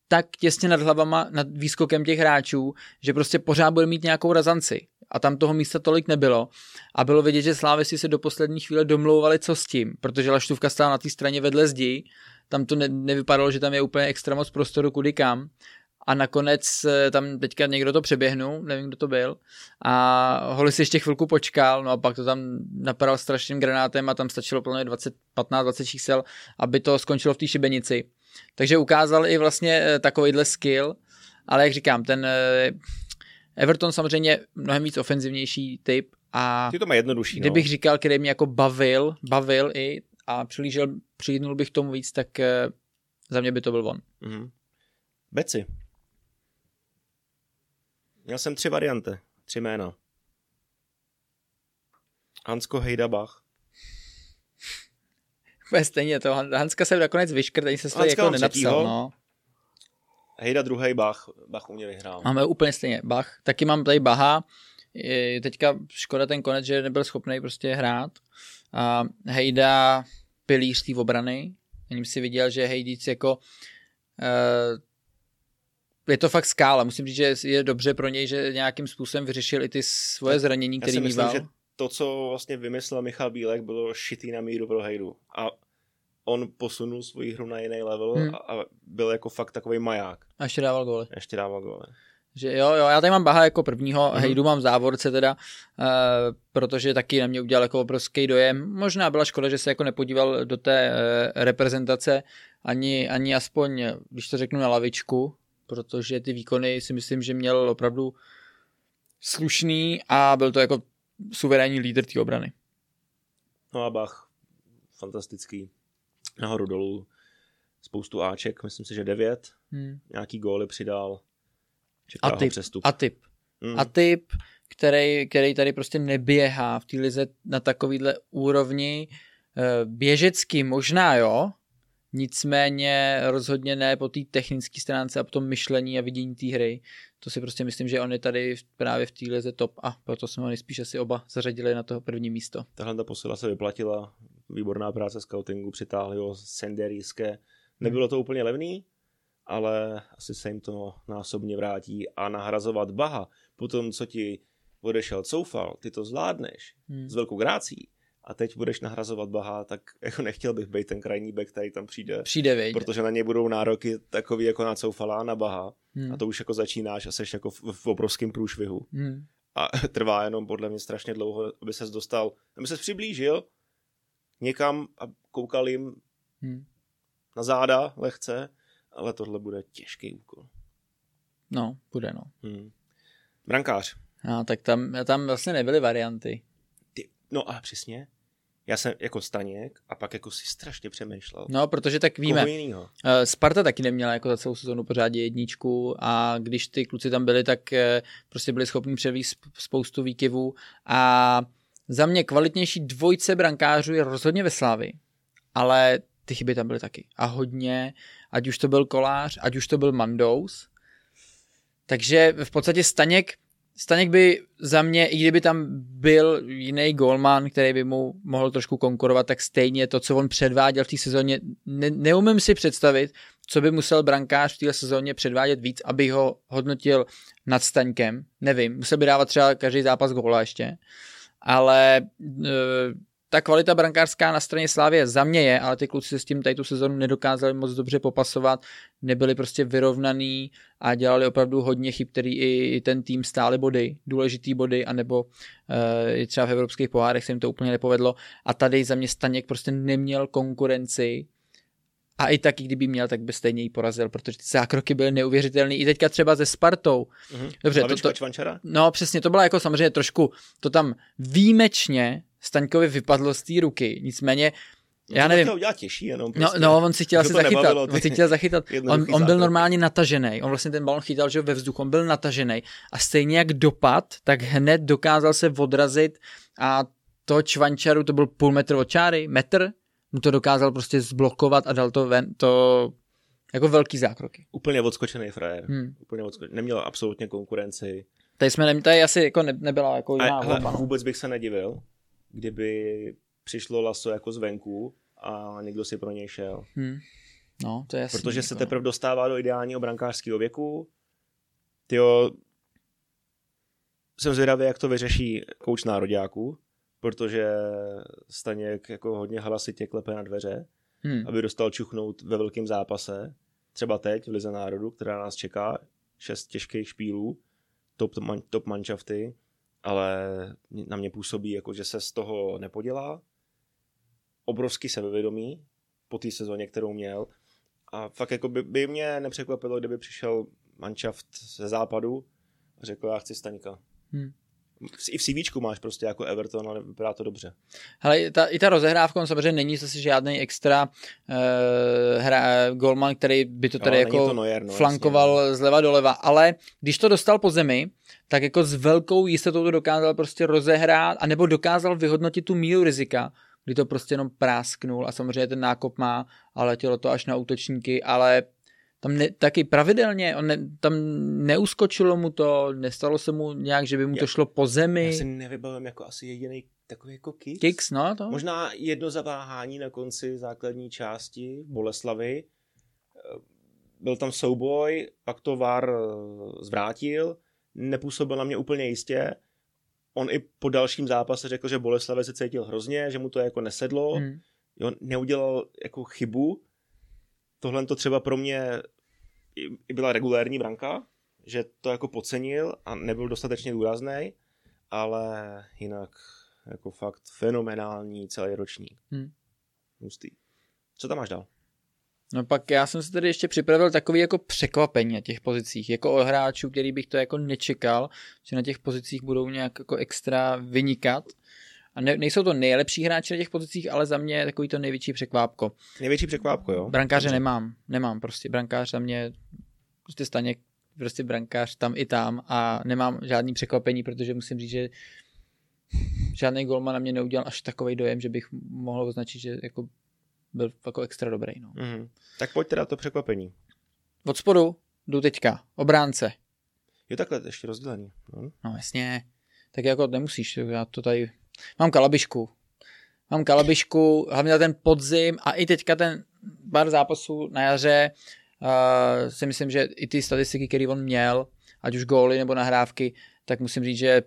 tak těsně nad hlavama, nad výskokem těch hráčů, že prostě pořád bude mít nějakou razanci. A tam toho místa tolik nebylo. A bylo vidět, že slávisti se do poslední chvíle domlouvali, co s tím, protože Laštůvka stála na té straně vedle zdi tam to ne, nevypadalo, že tam je úplně extra moc prostoru kudy kam. A nakonec tam teďka někdo to přeběhnul, nevím, kdo to byl. A Holeš ještě chvilku počkal, no a pak to tam napadal strašným granátem a tam stačilo plně dvacet, patnáct, dvacet čísel, aby to skončilo v té šibenici. Takže ukázal i vlastně takovýhle skill, ale jak říkám, ten Everton samozřejmě mnohem víc ofenzivnější typ a ty to má jednodušší, kdybych no. říkal, který mě jako bavil, bavil i a přilížel, přilídnul bych tomu víc, tak za mě by to byl on. Mm-hmm. Beci. Měl jsem tři varianty, tři jména. Hansko, Hejda, Bach. Stejně to. Hanska se nakonec vyškrt, ani se stejně jako nenapsal. No. Hejda druhý, Bach. Bach u mě vyhrál. Máme úplně stejně. Bach. Taky mám tady Baha. Teďka škoda ten konec, že nebyl schopný prostě hrát. A Hejda pilíř té obrany. Ním si viděl, že Hejdíc jako... Uh, je to fakt skála. Musím říct, že je dobře pro něj, že nějakým způsobem vyřešil i ty svoje zranění, které mýval. Já si myslím, že to, co vlastně vymyslel Michal Bílek, bylo šitý na míru pro Hejdu. A on posunul svoji hru na jiný level hmm. a byl jako fakt takovej maják. A ještě dával góly. A ještě dával góly. Že jo, jo, já tady mám Baha jako prvního, mm-hmm. Hejdu mám v závorce teda, uh, protože taky na mě udělal jako obrovský dojem. Možná byla škoda, že se jako nepodíval do té uh, reprezentace ani, ani aspoň, když to řeknu, na lavičku, protože ty výkony si myslím, že měl opravdu slušný a byl to jako suverénní lídr té obrany. No a Bach, fantastický. Nahoru dolů, spoustu áček, myslím si, že devět. Hmm. Nějaký góly přidal. Čeká ho přestup. A typ. Mm. A typ, který, který tady prostě neběhá v té lize na takovýhle úrovni. Běžecky možná, jo, nicméně rozhodně ne po té technické stránce a po tom myšlení a vidění té hry. To si prostě myslím, že on je tady právě v té lize top a proto jsme ho nejspíš asi oba zařadili na toho první místo. Tahle ta posila se vyplatila, výborná práce scoutingu, přitáhli ho senderijské. Nebylo to úplně levný, ale asi se jim to násobně vrátí a nahrazovat Baha. Potom, co ti odešel Coufal, ty to zvládneš hmm. s velkou grácí. A teď budeš nahrazovat Baha, tak jako nechtěl bych být ten krajní back, který tam přijde. Přijde, vejde. Protože na něj budou nároky takový jako na Coufala, na Baha. Hmm. A to už jako začínáš a seš jako v, v obrovském průšvihu. Hmm. A trvá jenom podle mě strašně dlouho, aby ses dostal, aby ses přiblížil někam a koukal jim hmm. na záda lehce, ale tohle bude těžký úkol. No, bude no. Hmm. Brankář. No, tak tam, tam vlastně nebyly varianty. No a přesně, já jsem jako Staněk a pak jako si strašně přemýšlel. No, protože tak víme, Sparta taky neměla jako za celou sezonu pořádě jedničku a když ty kluci tam byli, tak prostě byli schopni převést spoustu výkyvů a za mě kvalitnější dvojce brankářů je rozhodně ve Slavii, ale ty chyby tam byly taky a hodně, ať už to byl Kolář, ať už to byl Mandous, takže v podstatě Staněk Staněk by za mě, i kdyby tam byl jiný golman, který by mu mohl trošku konkurovat, tak stejně to, co on předváděl v té sezóně, ne, neumím si představit, co by musel brankář v téhle sezóně předvádět víc, aby ho hodnotil nad Staňkem. Nevím, musel by dávat třeba každý zápas góla ještě, ale e, ta kvalita brankářská na straně Slavie za mě je, ale ty kluci se s tím tady tu sezónu nedokázali moc dobře popasovat, nebyli prostě vyrovnaný a dělali opravdu hodně chyb, který i ten tým stály body, důležitý body, anebo e, třeba v evropských pohárech se jim to úplně nepovedlo a tady za mě Staněk prostě neměl konkurenci a i tak, i kdyby měl, tak by stejně ji porazil, protože ty zákroky byly neuvěřitelný. I teďka třeba ze Spartou. Mhm. Dobře, Lavička, to, to, no přesně, to byla jako samozřejmě trošku, to tam výjimečně Staňkovi vypadlo z té ruky, nicméně, no, já nevím. To udělal těžší jenom. Prostě. No, no, on si chtěl asi zachytat, nebavilo, on si chtěl zachytat, on, on byl normálně natažený, on vlastně ten balon chytal, že ve vzduchu, on byl natažený a stejně jak dopad, tak hned dokázal se odrazit a toho Čvančaru, to byl půl metr od čáry, metr, mu to dokázal prostě zblokovat a dal to ven, to jako velký zákroky. Úplně odskočený frajer, hmm. úplně odskočený, neměl absolutně konkurenci. Tady jsme, tady asi jako ne, nebyla jako jiná volba. Vůbec bych se nedivil, kdyby přišlo laso jako zvenku a někdo si pro něj šel. Hmm. No, to je jasný, protože se teprve dostává do ideálního brankářského věku. Tyjo, jsem zvědavý, jak to vyřeší kouč nároďáků, protože Staněk jako hodně hlasitě klepe na dveře hmm. aby dostal čuchnout ve velkém zápase. Třeba teď v Lize národů, která nás čeká, šest těžkých špílů, top, man, top manšafty, ale na mě působí, jako, že se z toho nepodělá. Obrovský sebevědomí po té sezóně, kterou měl. A fakt jako by, by mě nepřekvapilo, kdyby přišel manšaft ze západu a řekl, já chci Staňka. Hmm. I v CVčku máš prostě jako Everton, ale vypadá to dobře. Hele, ta, i ta rozehrávka, samozřejmě není zase žádný extra uh, hra, golman, který by to tady no, jako to Neuer, no, flankoval jasně, zleva doleva, ale když to dostal po zemi, tak jako s velkou jistotou to dokázal prostě rozehrát, anebo dokázal vyhodnotit tu míru rizika, kdy to prostě jenom prásknul a samozřejmě ten nákop má, ale letělo to až na útočníky, ale tam ne, taky pravidelně, on ne, tam neuskočilo mu to, nestalo se mu nějak, že by mu já, to šlo po zemi. Já si nevybavím jako asi jediný takový jako kicks. Kicks, no to. Možná jedno zaváhání na konci základní části Boleslavy. Byl tam souboj, pak to V A R zvrátil, nepůsobil na mě úplně jistě. On i po dalším zápase řekl, že Boleslavy se cítil hrozně, že mu to jako nesedlo. Hmm. Jo, neudělal jako chybu. Tohle to třeba pro mě byla regulérní branka, že to jako podcenil a nebyl dostatečně důrazný, ale jinak jako fakt fenomenální celý ročník. Hmm. Hustý. Co tam máš dál? No pak já jsem se tady ještě připravil takový jako překvapení na těch pozicích, jako o hráčů, který bych to jako nečekal, že na těch pozicích budou nějak jako extra vynikat. A ne, nejsou to nejlepší hráči na těch pozicích, ale za mě takový to největší překvápko. Největší překvápko, jo? Brankáře Dobře. nemám, nemám prostě. Brankář za mě, prostě Staněk, prostě brankář tam i tam a nemám žádný překvapení, protože musím říct, že žádný golman na mě neudělal až takovej dojem, že bych mohl označit, že jako byl jako extra dobrý. No. Mm-hmm. Tak pojď teda to překvapení. Od spodu jdu teďka, obránce. Jo takhle, ještě rozdělení. No, no jasně, tak jako nemusíš, já to tady... Mám kalabišku. Mám kalabišku, hlavně ten podzim a i teďka ten pár zápasů na jaře uh, si myslím, že i ty statistiky, které on měl, ať už góly nebo nahrávky, tak musím říct, že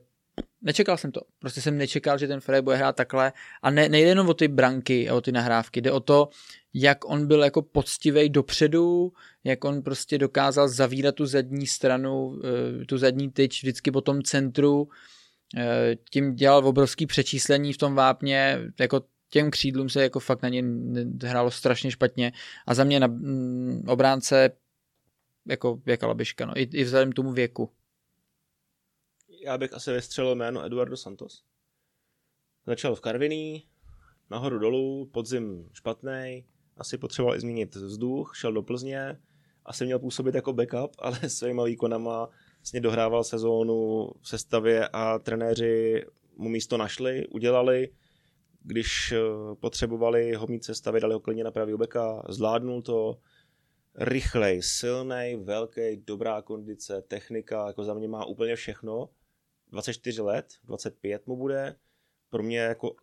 nečekal jsem to. Prostě jsem nečekal, že ten Fred bude hrát takhle a ne, nejde jenom o ty branky a o ty nahrávky, jde o to, jak on byl jako poctivej dopředu, jak on prostě dokázal zavírat tu zadní stranu, tu zadní tyč vždycky po tom centru. Tím dělal obrovský přečíslení v tom vápně, jako těm křídlům se jako fakt na ně hrálo strašně špatně a za mě na obránce jako jaká labiška, no, i, i vzhledem tomu věku. Já bych asi vystřelil jméno Eduardo Santos. Začal v Karviní, nahoru dolů, podzim špatnej, asi potřeboval i změnit vzduch, šel do Plzně, asi měl působit jako backup, ale svýma výkonama vlastně dohrával sezónu v sestavě a trenéři mu místo našli, udělali. Když potřebovali ho mít sestavě, dali ho klidně na pravý beka, zvládnul to. Rychlej, silnej, velký, dobrá kondice, technika, jako za mě má úplně všechno. dvacet čtyři let, dvacet pět mu bude. Pro mě jako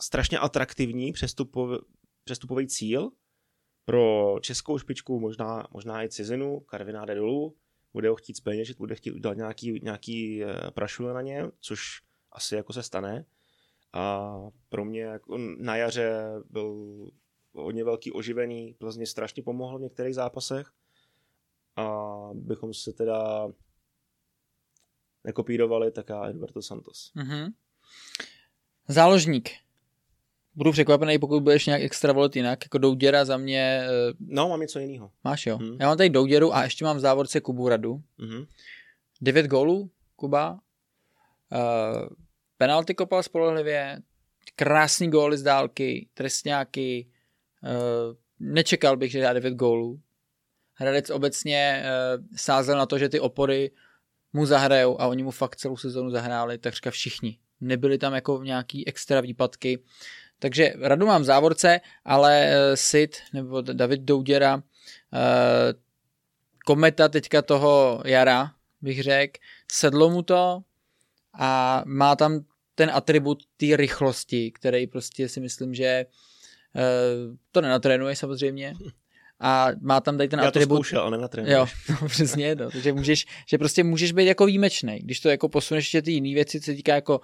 strašně atraktivní přestupov, přestupový cíl pro českou špičku, možná, možná i cizinu, Karviná jde dolů. Bude ho chtít zpeněžit, bude chtít udělat nějaký, nějaký prašule na ně, což asi jako se stane. A pro mě jako na jaře byl hodně velký oživený, Plzně strašně pomohl v některých zápasech. A bychom se teda nekopírovali, tak já Eduardo Santos. Mm-hmm. Záložník. Budu překvapený, pokud budeš nějak extra volit jinak, jako Douděra za mě... No, mám něco jiného. Máš jo. Hmm. Já mám tady Douděru a ještě mám v závorce Kubu Radu. Hmm. Devět gólů, Kuba. Uh, penalty kopal spolehlivě, krásný góly z dálky, trestňáky. Uh, nečekal bych, že dá devět gólů. Hradec obecně uh, sázel na to, že ty opory mu zahrajou a oni mu fakt celou sezonu zahráli, takřka všichni. Nebyly tam jako nějaký extra výpadky. Takže Radu mám v závorce, ale Sid nebo David Douděra, kometa teďka toho jara, bych řekl, sedlo mu to a má tam ten atribut té rychlosti, který prostě si myslím, že to nenatrénuje samozřejmě. A má tam tady ten Já atribut. Já to zkoušel, ale nenatrénuješ. Jo, no, přesně, no. Takže můžeš, že prostě můžeš být jako výjimečnej, když to jako posuneš ještě ty jiné věci, co se týká jako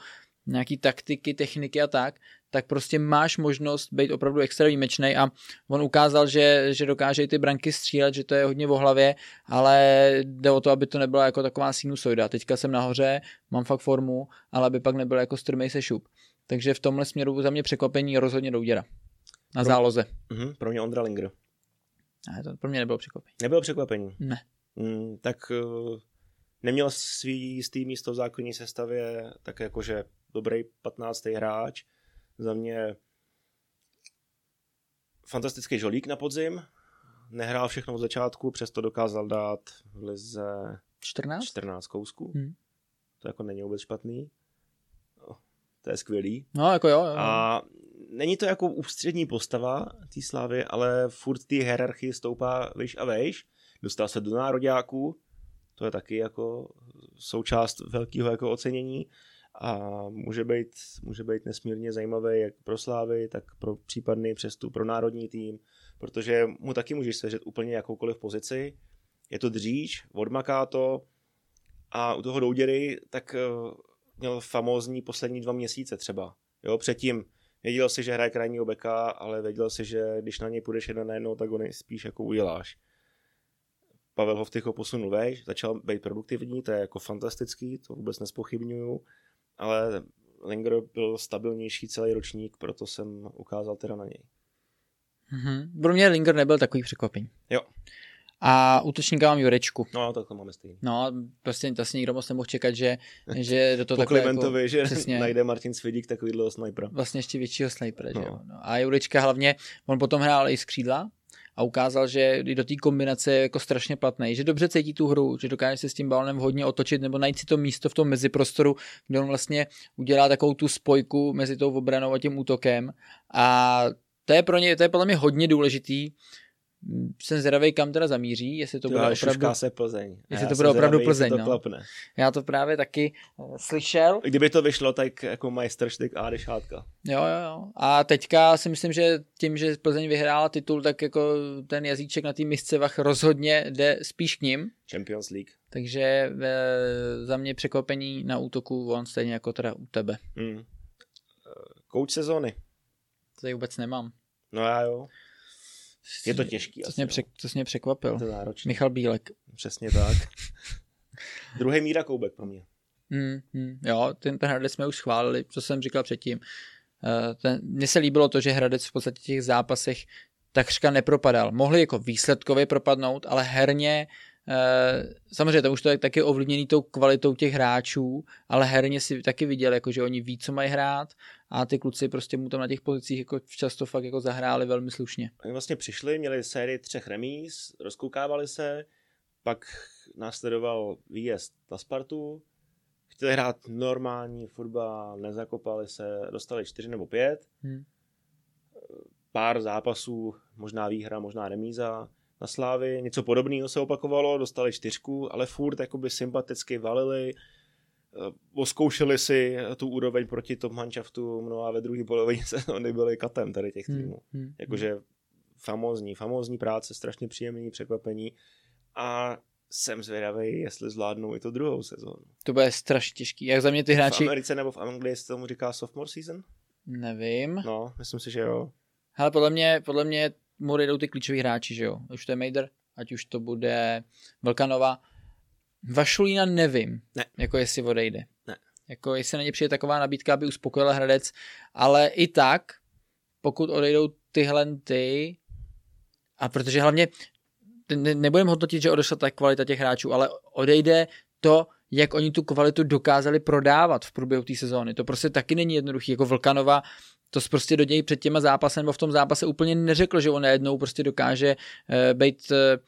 nějaký taktiky, techniky a tak, tak prostě máš možnost být opravdu extra výjimečnej a on ukázal, že, že dokáže i ty branky střílet, že to je hodně v hlavě, ale jde o to, aby to nebyla jako taková sinusoida. Teďka jsem nahoře, mám fakt formu, ale aby pak nebyl jako strmej sešup. Takže v tomhle směru za mě překvapení rozhodně Douděra. Na pro... záloze. Mm-hmm, pro mě Ondra Linger. Ne, to pro mě nebylo překvapení. Nebylo překvapení? Ne. Mm, tak uh, neměl svý jistý místo v základní sestavě, tak jakože dobrý patnáctý hráč. Za mě fantastický žolík na podzim. Nehrál všechno od začátku, přesto dokázal dát v lize čtrnáct kousků. Hmm. To jako není vůbec špatný. No, to je skvělý. No, jako jo, jo. A není to jako ústřední postava té Slávy, ale furt té hierarchie stoupá vejš a vejš. Dostal se do nároďáků. To je taky jako součást velkého jako ocenění. A může být, může být nesmírně zajímavý jak pro Slávy, tak pro případný přestup pro národní tým, protože mu taky můžeš seřet úplně jakoukoliv pozici. Je to dříč, odmaká to a u toho Douděry tak měl famózní poslední dva měsíce třeba. Jo, předtím věděl si, že hraje krajního beka, ale věděl si, že když na něj půjdeš jedna na jednou, tak ho nejspíš jako uděláš. Pavel ho v těch posunul vejš, začal být produktivní, to je jako fantastický, to vůbec nespochybňuju. Ale Linger byl stabilnější celý ročník, proto jsem ukázal teda na něj. Mm-hmm. Pro mě Linger nebyl takový překvapení. Jo. A útočníka mám Jurečku. No, tak to máme stejný. No, prostě to si nikdo moc nemohl čekat, že, že do toho po takové... Po Klementovi, jako, že přesně, najde Martin Svědík takovýhleho snajpera. Vlastně ještě většího snajpera, no. Že jo. No, a Jurečka hlavně, on potom hrál i z křídla a ukázal, že do té kombinace je jako strašně platný, že dobře cítí tu hru, že dokáže se s tím balonem hodně otočit nebo najít si to místo v tom meziprostoru, kde on vlastně udělá takovou tu spojku mezi tou obranou a tím útokem a to je pro ně, to je podle mě hodně důležitý. Jsem zvědavej, kam teda zamíří, jestli to bude opravdu se Plzeň. Jestli to bude opravdu Plzeň, no. Já to právě taky slyšel. Kdyby to vyšlo, tak jako majstrštyk a dešátka. Jo, jo, jo. A teďka si myslím, že tím, že Plzeň vyhrála titul, tak jako ten jazyček na té misce vach rozhodně jde spíš k ním. Champions League. Takže za mě překvapení na útoku on stejně jako teda u tebe. Hmm. Kouč sezóny. To tady vůbec nemám. No já jo. Je to těžký. To jsi mě, přek, mě překvapil. To Michal Bílek. Přesně tak. Druhý Míra Koubek pro mě. Mm, mm, jo, ten, ten Hradec jsme už schválili, co jsem říkal předtím. Uh, Mně se líbilo to, že Hradec v podstatě těch zápasech takřka nepropadal. Mohli jako výsledkově propadnout, ale herně uh, samozřejmě tam už to je taky ovlivněný tou kvalitou těch hráčů, ale herně si taky viděl, jako, že oni ví, co mají hrát. A ty kluci prostě mu tam na těch pozicích jako často fakt jako zahráli velmi slušně. Oni vlastně přišli, měli sérii třech remíz, rozkoukávali se, pak následoval výjezd na Spartu, chtěli hrát normální fotbal, nezakopali se, dostali čtyři nebo pět, hmm. pár zápasů, možná výhra, možná remíza na Slávy, něco podobného se opakovalo, dostali čtyřku, ale furt jakoby sympaticky valili, oskoušeli si tu úroveň proti top manšaftům, no a ve druhé polovině sezóny byli katem tady těch týmů. Hmm, hmm, Jakože hmm. famózní, famózní práce, strašně příjemný, překvapení a jsem zvědavý, jestli zvládnou i tu druhou sezónu. To bude strašně těžký. Jak za mě ty hráči... V Americe nebo v Anglii se tomu říká sophomore season? Nevím. No, myslím si, že jo. Hele, podle mě, podle mě mu jdou ty klíčoví hráči, že jo? Už to je Mejdr, ať už to bude Vlkanova. Vašulína nevím, ne. Jako jestli odejde. Ne. Jako jestli na ně přijde taková nabídka, aby uspokojila Hradec, ale i tak, pokud odejdou tyhle ty, a protože hlavně, ne, nebudem hodnotit, že odešla ta kvalita těch hráčů, ale odejde to, jak oni tu kvalitu dokázali prodávat v průběhu té sezóny. To prostě taky není jednoduchý, jako Vlkanova, to jsi prostě do něj před těma zápasem, nebo v tom zápase úplně neřekl, že on najednou prostě dokáže uh, být... Uh,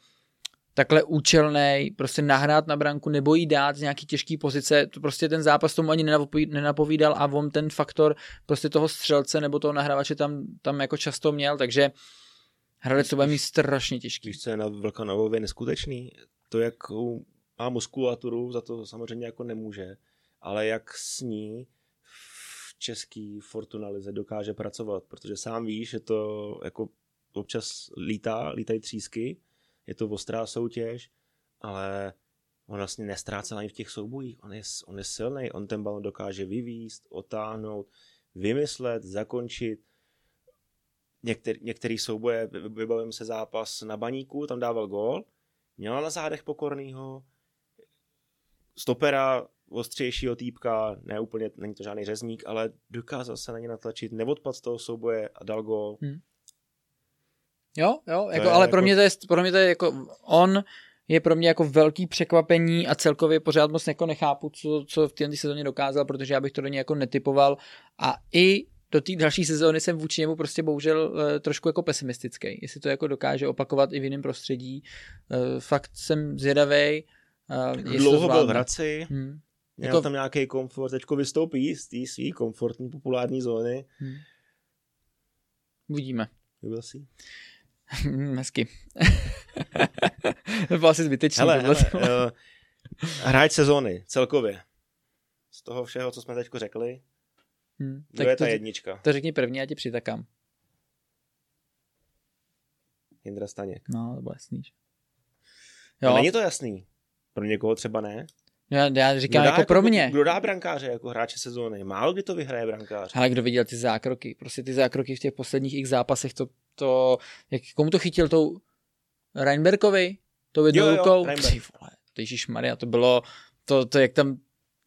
takhle účelnej, prostě nahrát na branku, nebo jí dát z nějaký těžký pozice, to prostě ten zápas tomu ani nenapovídal a on ten faktor prostě toho střelce nebo toho nahrávače tam, tam jako často měl, takže Hradec to bude mít strašně těžký. Víš, co je na Vlkanovově neskutečný, to jak má muskulaturu, za to samozřejmě jako nemůže, ale jak s ní v český Fortuna Lize dokáže pracovat, protože sám víš, že to jako občas lítá, lítají třísky, je to ostrá soutěž, ale on vlastně nestrácel ani v těch soubojích, on je, on je silný, on ten balon dokáže vyvízt, otáhnout, vymyslet, zakončit. Některý, některý souboje, vybavím se zápas na Baníku, tam dával gól, měl na zádech Pokornýho, stopera, ostřejšího týpka, ne úplně, není to žádný řezník, ale dokázal se na ně natlačit, neodpad z toho souboje a dal gól. Hmm. Jo, jo, jako, ale jako... pro mě to je, pro mě to je jako, on je pro mě jako velký překvapení a celkově pořád moc jako nechápu, co, co v této sezóně dokázal, protože já bych to do něj jako netypoval a i do té další sezóny jsem vůči němu prostě bohužel trošku jako pesimistický, jestli to jako dokáže opakovat i v jiném prostředí. Fakt jsem zvědavej. Dlouho byl v Hradci, hmm. měl jako... tam nějaký komfort, teďko vystoupí z té své komfortní populární zóny. Hmm. Uvidíme. Byl jsi? Hezky. To bylo asi zbytečný. Hele, hele, uh, hráč sezóny celkově. Z toho všeho, co jsme teďko řekli, Hmm, tak je to, ta jednička? To řekni první, já ti přitakám. Jindra Staněk. No, to bylo jasný. Jo. Není to jasný. Pro někoho třeba ne. Já, já říkám jako pro mě. Kdo dá brankáře jako hráče sezóny? Málo kdy to vyhraje brankář. Ale kdo viděl ty zákroky? Prostě ty zákroky v těch posledních x zápasech, to, to jak, komu to chytil tou Reinbergovi? Tou jednou rukou? Ježišmarja, to bylo, to, to jak tam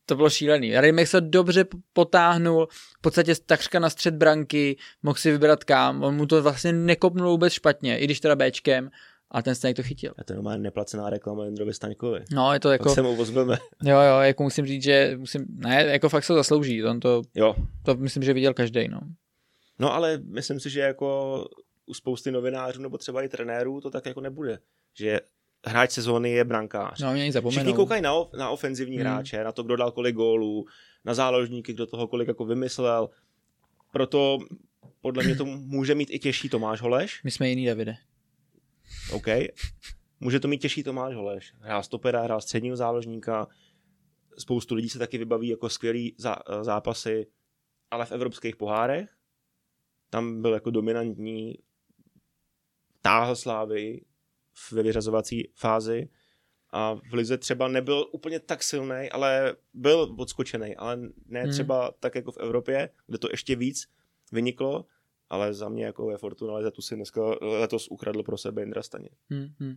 to bylo šílený. Rymek se dobře potáhnul, v podstatě takřka na střed branky, mohl si vybrat kam, on mu to vlastně nekopnul vůbec špatně, i když teda béčkem, a ten Staněk to chytil. A to je normálně neplacená reklama Jindrovi Staňkovi. No, je to jako... Tak se mu pozveme. Jo, jo, jako musím říct, že musím... Ne, jako fakt se zaslouží, on to... Jo. To myslím, že viděl každej, no. No, ale myslím si, že jako u spousty novinářů nebo třeba i trenérů to tak jako nebude, že... Hráč sezóny je brankář. No, mě všichni koukají na, of, na ofenzivní hmm. hráče, na to, kdo dal kolik gólů, na záložníky, kdo toho kolik jako vymyslel. Proto podle mě to může mít i těžší Tomáš Holeš. My jsme jiný, Davide. OK. Může to mít těžší Tomáš Holeš. Hrál stopera, hrál středního záložníka. Spoustu lidí se taky vybaví jako skvělý zá, zápasy, ale v evropských pohárech. Tam byl jako dominantní, táhl Slávy ve vyřazovací fázi a v lize třeba nebyl úplně tak silný, ale byl odskočený, ale ne hmm. třeba tak jako v Evropě, kde to ještě víc vyniklo, ale za mě jako ve Fortuna Lize tu si dneska letos ukradl pro sebe Jindra Staněk. Hmm, hmm.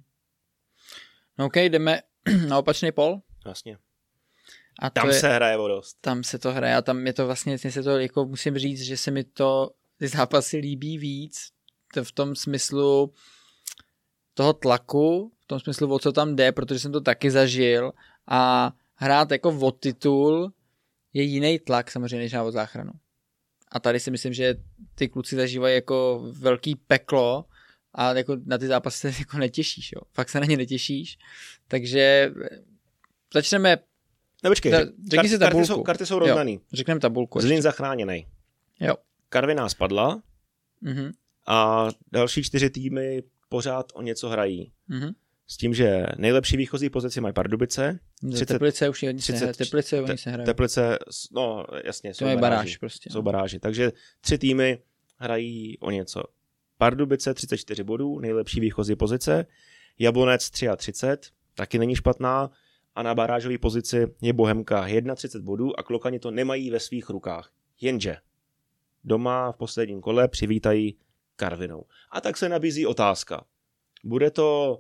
No ok, jdeme na opačný pol. Jasně. A tam je, se hraje o dost. Tam se to hraje a tam je to vlastně, se to jako musím říct, že se mi to ty zápasy líbí víc, to v tom smyslu toho tlaku, v tom smyslu, o co tam jde, protože jsem to taky zažil a hrát jako o titul je jiný tlak samozřejmě, než o záchranu. A tady si myslím, že ty kluci zažívají jako velký peklo a jako na ty zápasy se jako netěšíš, jo. Fakt se na ně netěšíš. Takže začneme... No počkej, ta, řekni si tabulku. Karty jsou, karty jsou rozdaný. Jo, řekneme tabulku. Zlín zachráněnej. Jo. Karviná spadla mm-hmm. a další čtyři týmy pořád o něco hrají. Mm-hmm. S tím, že nejlepší výchozí pozici mají Pardubice. třicet, Teplice už oni se Teplice, oni se hrají. Teplice, no jasně, jsou baráži, baráž, prostě, jsou baráži. Takže tři týmy hrají o něco. Pardubice třicet čtyři bodů, nejlepší výchozí pozice. Jablonec třicet tři, taky není špatná. A na barážové pozici je Bohemka třicet jedna bodů a Klokani to nemají ve svých rukách. Jenže doma v posledním kole přivítají Karvinou. A tak se nabízí otázka. Bude to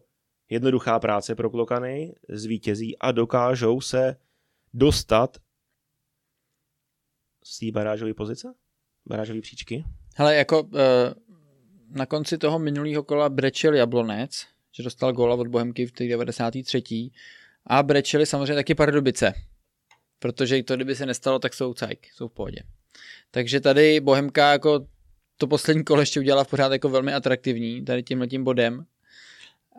jednoduchá práce pro Klokany, zvítězí a dokážou se dostat z té barážové pozice? Barážové příčky? Hele, jako na konci toho minulého kola brečel Jablonec, že dostal góla od Bohemky v té devadesát tři a brečeli samozřejmě taky Pardubice, protože to, kdyby se nestalo, tak jsou cajk, jsou v pohodě. Takže tady Bohemka jako to poslední kolo ještě udělala v pořád jako velmi atraktivní, tady tímhletím bodem.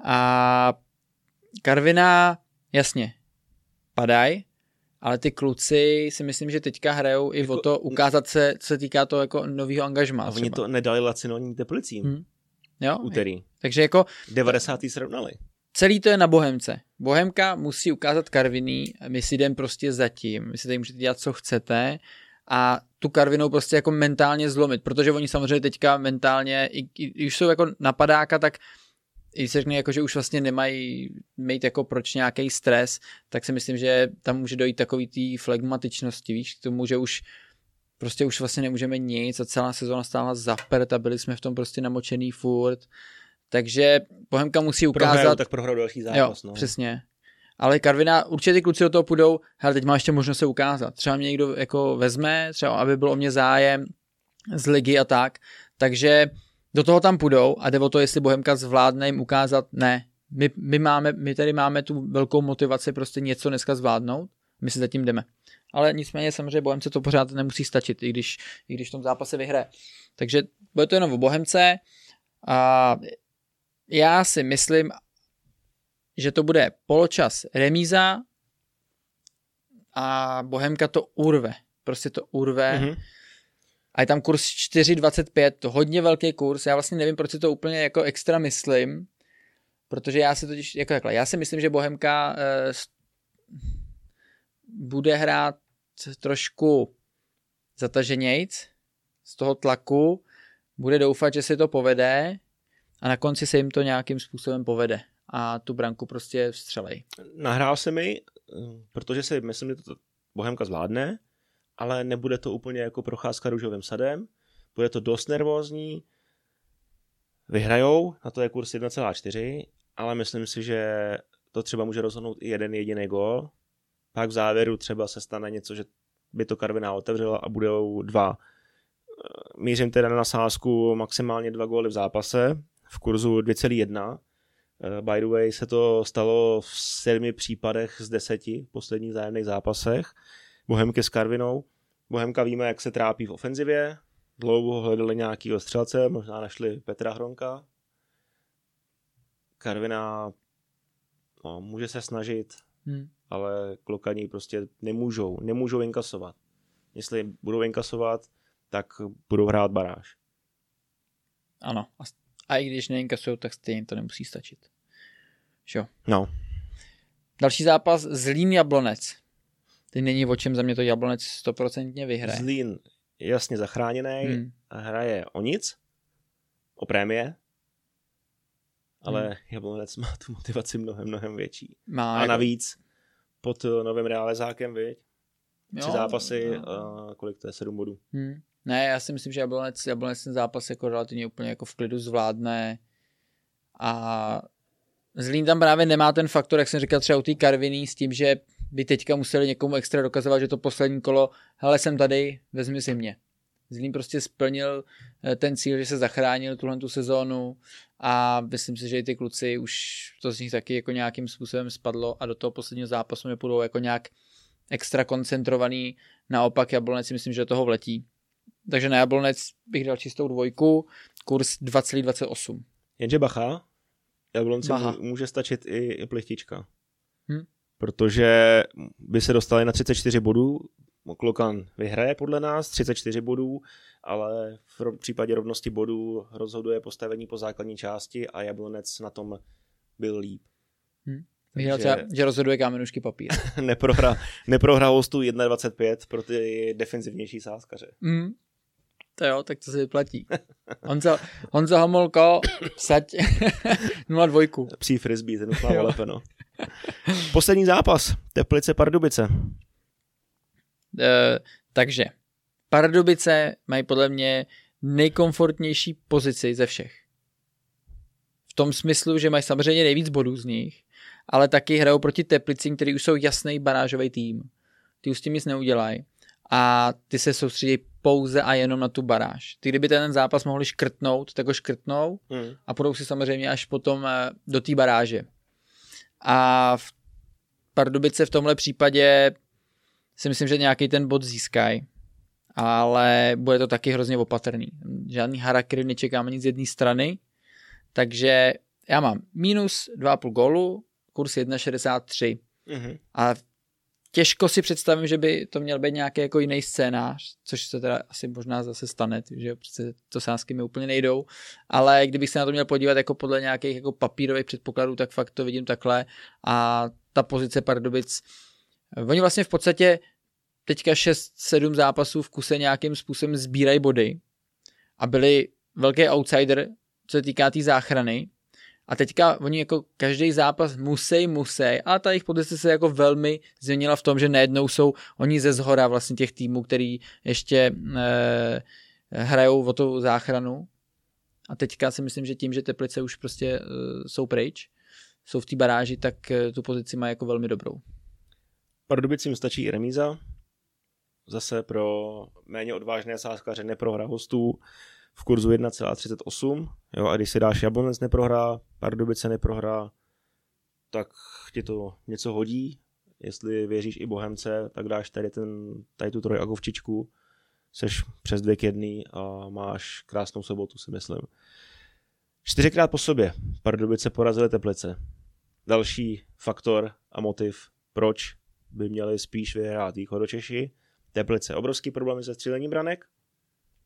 A Karviná, jasně, padaj, ale ty kluci si myslím, že teďka hrajou i jako, o to ukázat se, co se týká toho jako novýho angažmá. A oni to nedali Lacinoní Teplicím. Hmm. Jo, úterý. Takže jako... devadesátý srovnali. Celý to je na Bohemce. Bohemka musí ukázat Karviní, my si jdem prostě zatím, my si tady můžete dělat, co chcete, a tu Karvinou prostě jako mentálně zlomit, protože oni samozřejmě teďka mentálně, i, i, i už jsou jako napadáka, tak i se řekne, jako, že už vlastně nemají mít jako proč nějaký stres, tak si myslím, že tam může dojít takový té flegmatičnosti, víš, k tomu, že už prostě už vlastně nemůžeme nic a celá sezóna stála zaprt a byli jsme v tom prostě namočený furt. Takže Bohemka musí ukázat... Prohraju, tak prohraju další zápas. Jo, no. Přesně. Ale Karviná, určitě ty kluci do toho půjdou, hele, teď má ještě možnost se ukázat. Třeba mě někdo jako vezme, třeba aby byl o mě zájem z ligy a tak. Takže do toho tam půjdou a jde o to, jestli Bohemka zvládne jim ukázat, ne. My, my, máme, my tady máme tu velkou motivaci prostě něco dneska zvládnout, my si zatím jdeme. Ale nicméně samozřejmě Bohemce to pořád nemusí stačit, i když, i když v tom zápase vyhraje. Takže bude to jenom o Bohemce a já si myslím, že to bude poločas remíza a Bohemka to urve. Prostě to urve. Mm-hmm. A je tam kurz čtyři dvacet pět, to hodně velký kurz. Já vlastně nevím, proč si to úplně jako extra myslím, protože já si totiž, jako takhle, já si myslím, že Bohemka eh, bude hrát trošku zataženějc z toho tlaku, bude doufat, že se to povede a na konci se jim to nějakým způsobem povede a tu branku prostě vstřelej. Nahrál se mi, protože si myslím, že to Bohemka zvládne, ale nebude to úplně jako procházka růžovým sadem, bude to dost nervózní, vyhrajou, na to je kurz jedna celá čtyři, ale myslím si, že to třeba může rozhodnout i jeden jediný gól, pak v závěru třeba se stane něco, že by to Karviná otevřela a budou dva. Mířím teda na sázku maximálně dva góly v zápase, v kurzu dvě celá jedna. By the way se to stalo v sedmi případech z deseti posledních vzájemných zápasech Bohemky s Karvinou. Bohemka víme, jak se trápí v ofenzivě. Dlouho hledali nějakýho střelce, možná našli Petra Hronka. Karviná no, může se snažit, hmm. ale Klokani prostě nemůžou, nemůžou inkasovat. Jestli budou inkasovat, tak budou hrát baráž. Ano, a i když neinkasují, tak stejně to nemusí stačit. Šo? No. Další zápas Zlín Jablonec. Teď není o čem, za mě to Jablonec stoprocentně vyhraje. Zlín jasně zachráněný, hmm. hraje o nic, o prémie, ale hmm. Jablonec má tu motivaci mnohem, mnohem větší. Má, a jako... navíc pod novým realizákem, viď? Tři jo, zápasy, jo. A kolik to je, sedm bodů. Hmm. Ne, já si myslím, že Jablonec, Jablonec ten zápas jako relativně úplně jako v klidu zvládne a Zlín tam právě nemá ten faktor, jak jsem říkal třeba u té Karviní, s tím, že by teďka museli někomu extra dokazovat, že to poslední kolo, hele, jsem tady, vezmi si mě. Zlín prostě splnil ten cíl, že se zachránil tuhle tu sezónu a myslím si, že i ty kluci už to z nich taky jako nějakým způsobem spadlo a do toho posledního zápasu nepůjdou jako nějak extra koncentrovaný, naopak Jablonec si myslím, že do toho vletí. Takže na Jablonec bych dal čistou dvojku, kurz dva celá dvacet osm. Jenže bacha, Jablonci může stačit i, i plechtička. Hm? Protože by se dostali na třicet čtyři bodů, Klokan vyhraje podle nás, třicet čtyři bodů, ale v případě rovnosti bodů rozhoduje postavení po základní části a Jablonec na tom byl líp. Hm? Že, třeba, že rozhoduje kámenušky papír. Neprohrál neprohrá hostu jedna dvacet pět pro ty defenzivnější sázkaře. Mm, to jo, tak to se vyplatí. Honza, Honza Homolko, sať nula dvě. Pří frisbee, ten uslává lepeno. Poslední zápas, Teplice Pardubice. E, takže, Pardubice mají podle mě nejkomfortnější pozici ze všech. V tom smyslu, že mají samozřejmě nejvíc bodů z nich, ale taky hrajou proti Teplicím, který už jsou jasný barážový tým. Ty už s tím nic neudělají. A ty se soustředí pouze a jenom na tu baráž. Ty kdyby ten zápas mohli škrtnout, tak ho škrtnou mm. a půjdou si samozřejmě až potom do té baráže. A v Pardubice v tomhle případě si myslím, že nějaký ten bod získají. Ale bude to taky hrozně opatrný. Žádný harakiri nečekáme nic z jedné strany. Takže já mám minus dva celá pět gólu, kurz jedna šedesát tři. Mm-hmm. A těžko si představím, že by to měl být nějaký jako jiný scénář, což se teda asi možná zase stane, že přece to sázky mi úplně nejdou, ale kdybych se na to měl podívat jako podle nějakých jako papírových předpokladů, tak fakt to vidím takhle a ta pozice Pardubic, oni vlastně v podstatě teďka šest sedm zápasů v kuse nějakým způsobem sbírají body a byli velký outsider, co se týká té záchrany, A teďka oni jako každý zápas musí, musí, a ta jejich pozice se jako velmi změnila v tom, že najednou jsou oni ze zhora vlastně těch týmů, který ještě eh, hrajou o tu záchranu. A teďka si myslím, že tím, že Teplice už prostě eh, jsou pryč, jsou v té baráži, tak eh, tu pozici má jako velmi dobrou. Pardubicím stačí i remíza. Zase pro méně odvážné sázkaře neprohra hostů v kurzu jedna třicet osm, jo, a když si dáš Jablonec neprohrá, Pardubice neprohrá, tak ti to něco hodí. Jestli věříš i Bohemce, tak dáš tady, ten, tady tu trojakovčičku, seš přes dvě k jedný a máš krásnou sobotu, si myslím. Čtyřikrát po sobě Pardubice porazily Teplice. Další faktor a motiv, proč by měli spíš vyhrát Východočeši. Teplice obrovský problémy se střílením branek,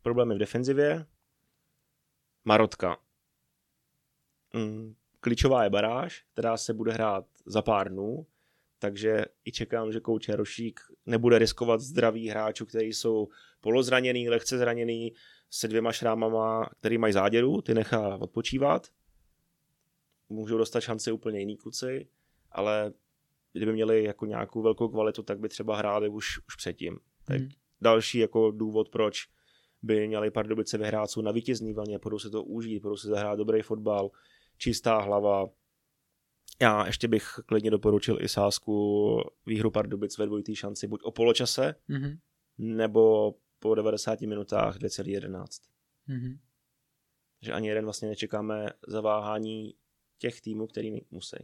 problémy v defenzivě, Marotka. Klíčová je baráž, která se bude hrát za pár dnů, takže i čekám, že kouč Rošík nebude riskovat zdraví hráčů, kteří jsou polozraněný, lehce zraněný, se dvěma šrámama, který mají záděru, ty nechá odpočívat. Můžou dostat šanci úplně jiný kluci, ale kdyby měli jako nějakou velkou kvalitu, tak by třeba hráli už, už předtím. Tak hmm. Další jako důvod, proč by měli Pardubice vyhrát, jsou na vítězný vlně, budou se to užít, budou se zahrát dobrý fotbal, čistá hlava. Já ještě bych klidně doporučil i sázku výhru Pardubic ve dvojitý šanci, buď o poločase, mm-hmm. nebo po devadesáti minutách dvě celá jedenáct. Mm-hmm. Že ani jeden vlastně nečekáme zaváhání těch týmů, který musí.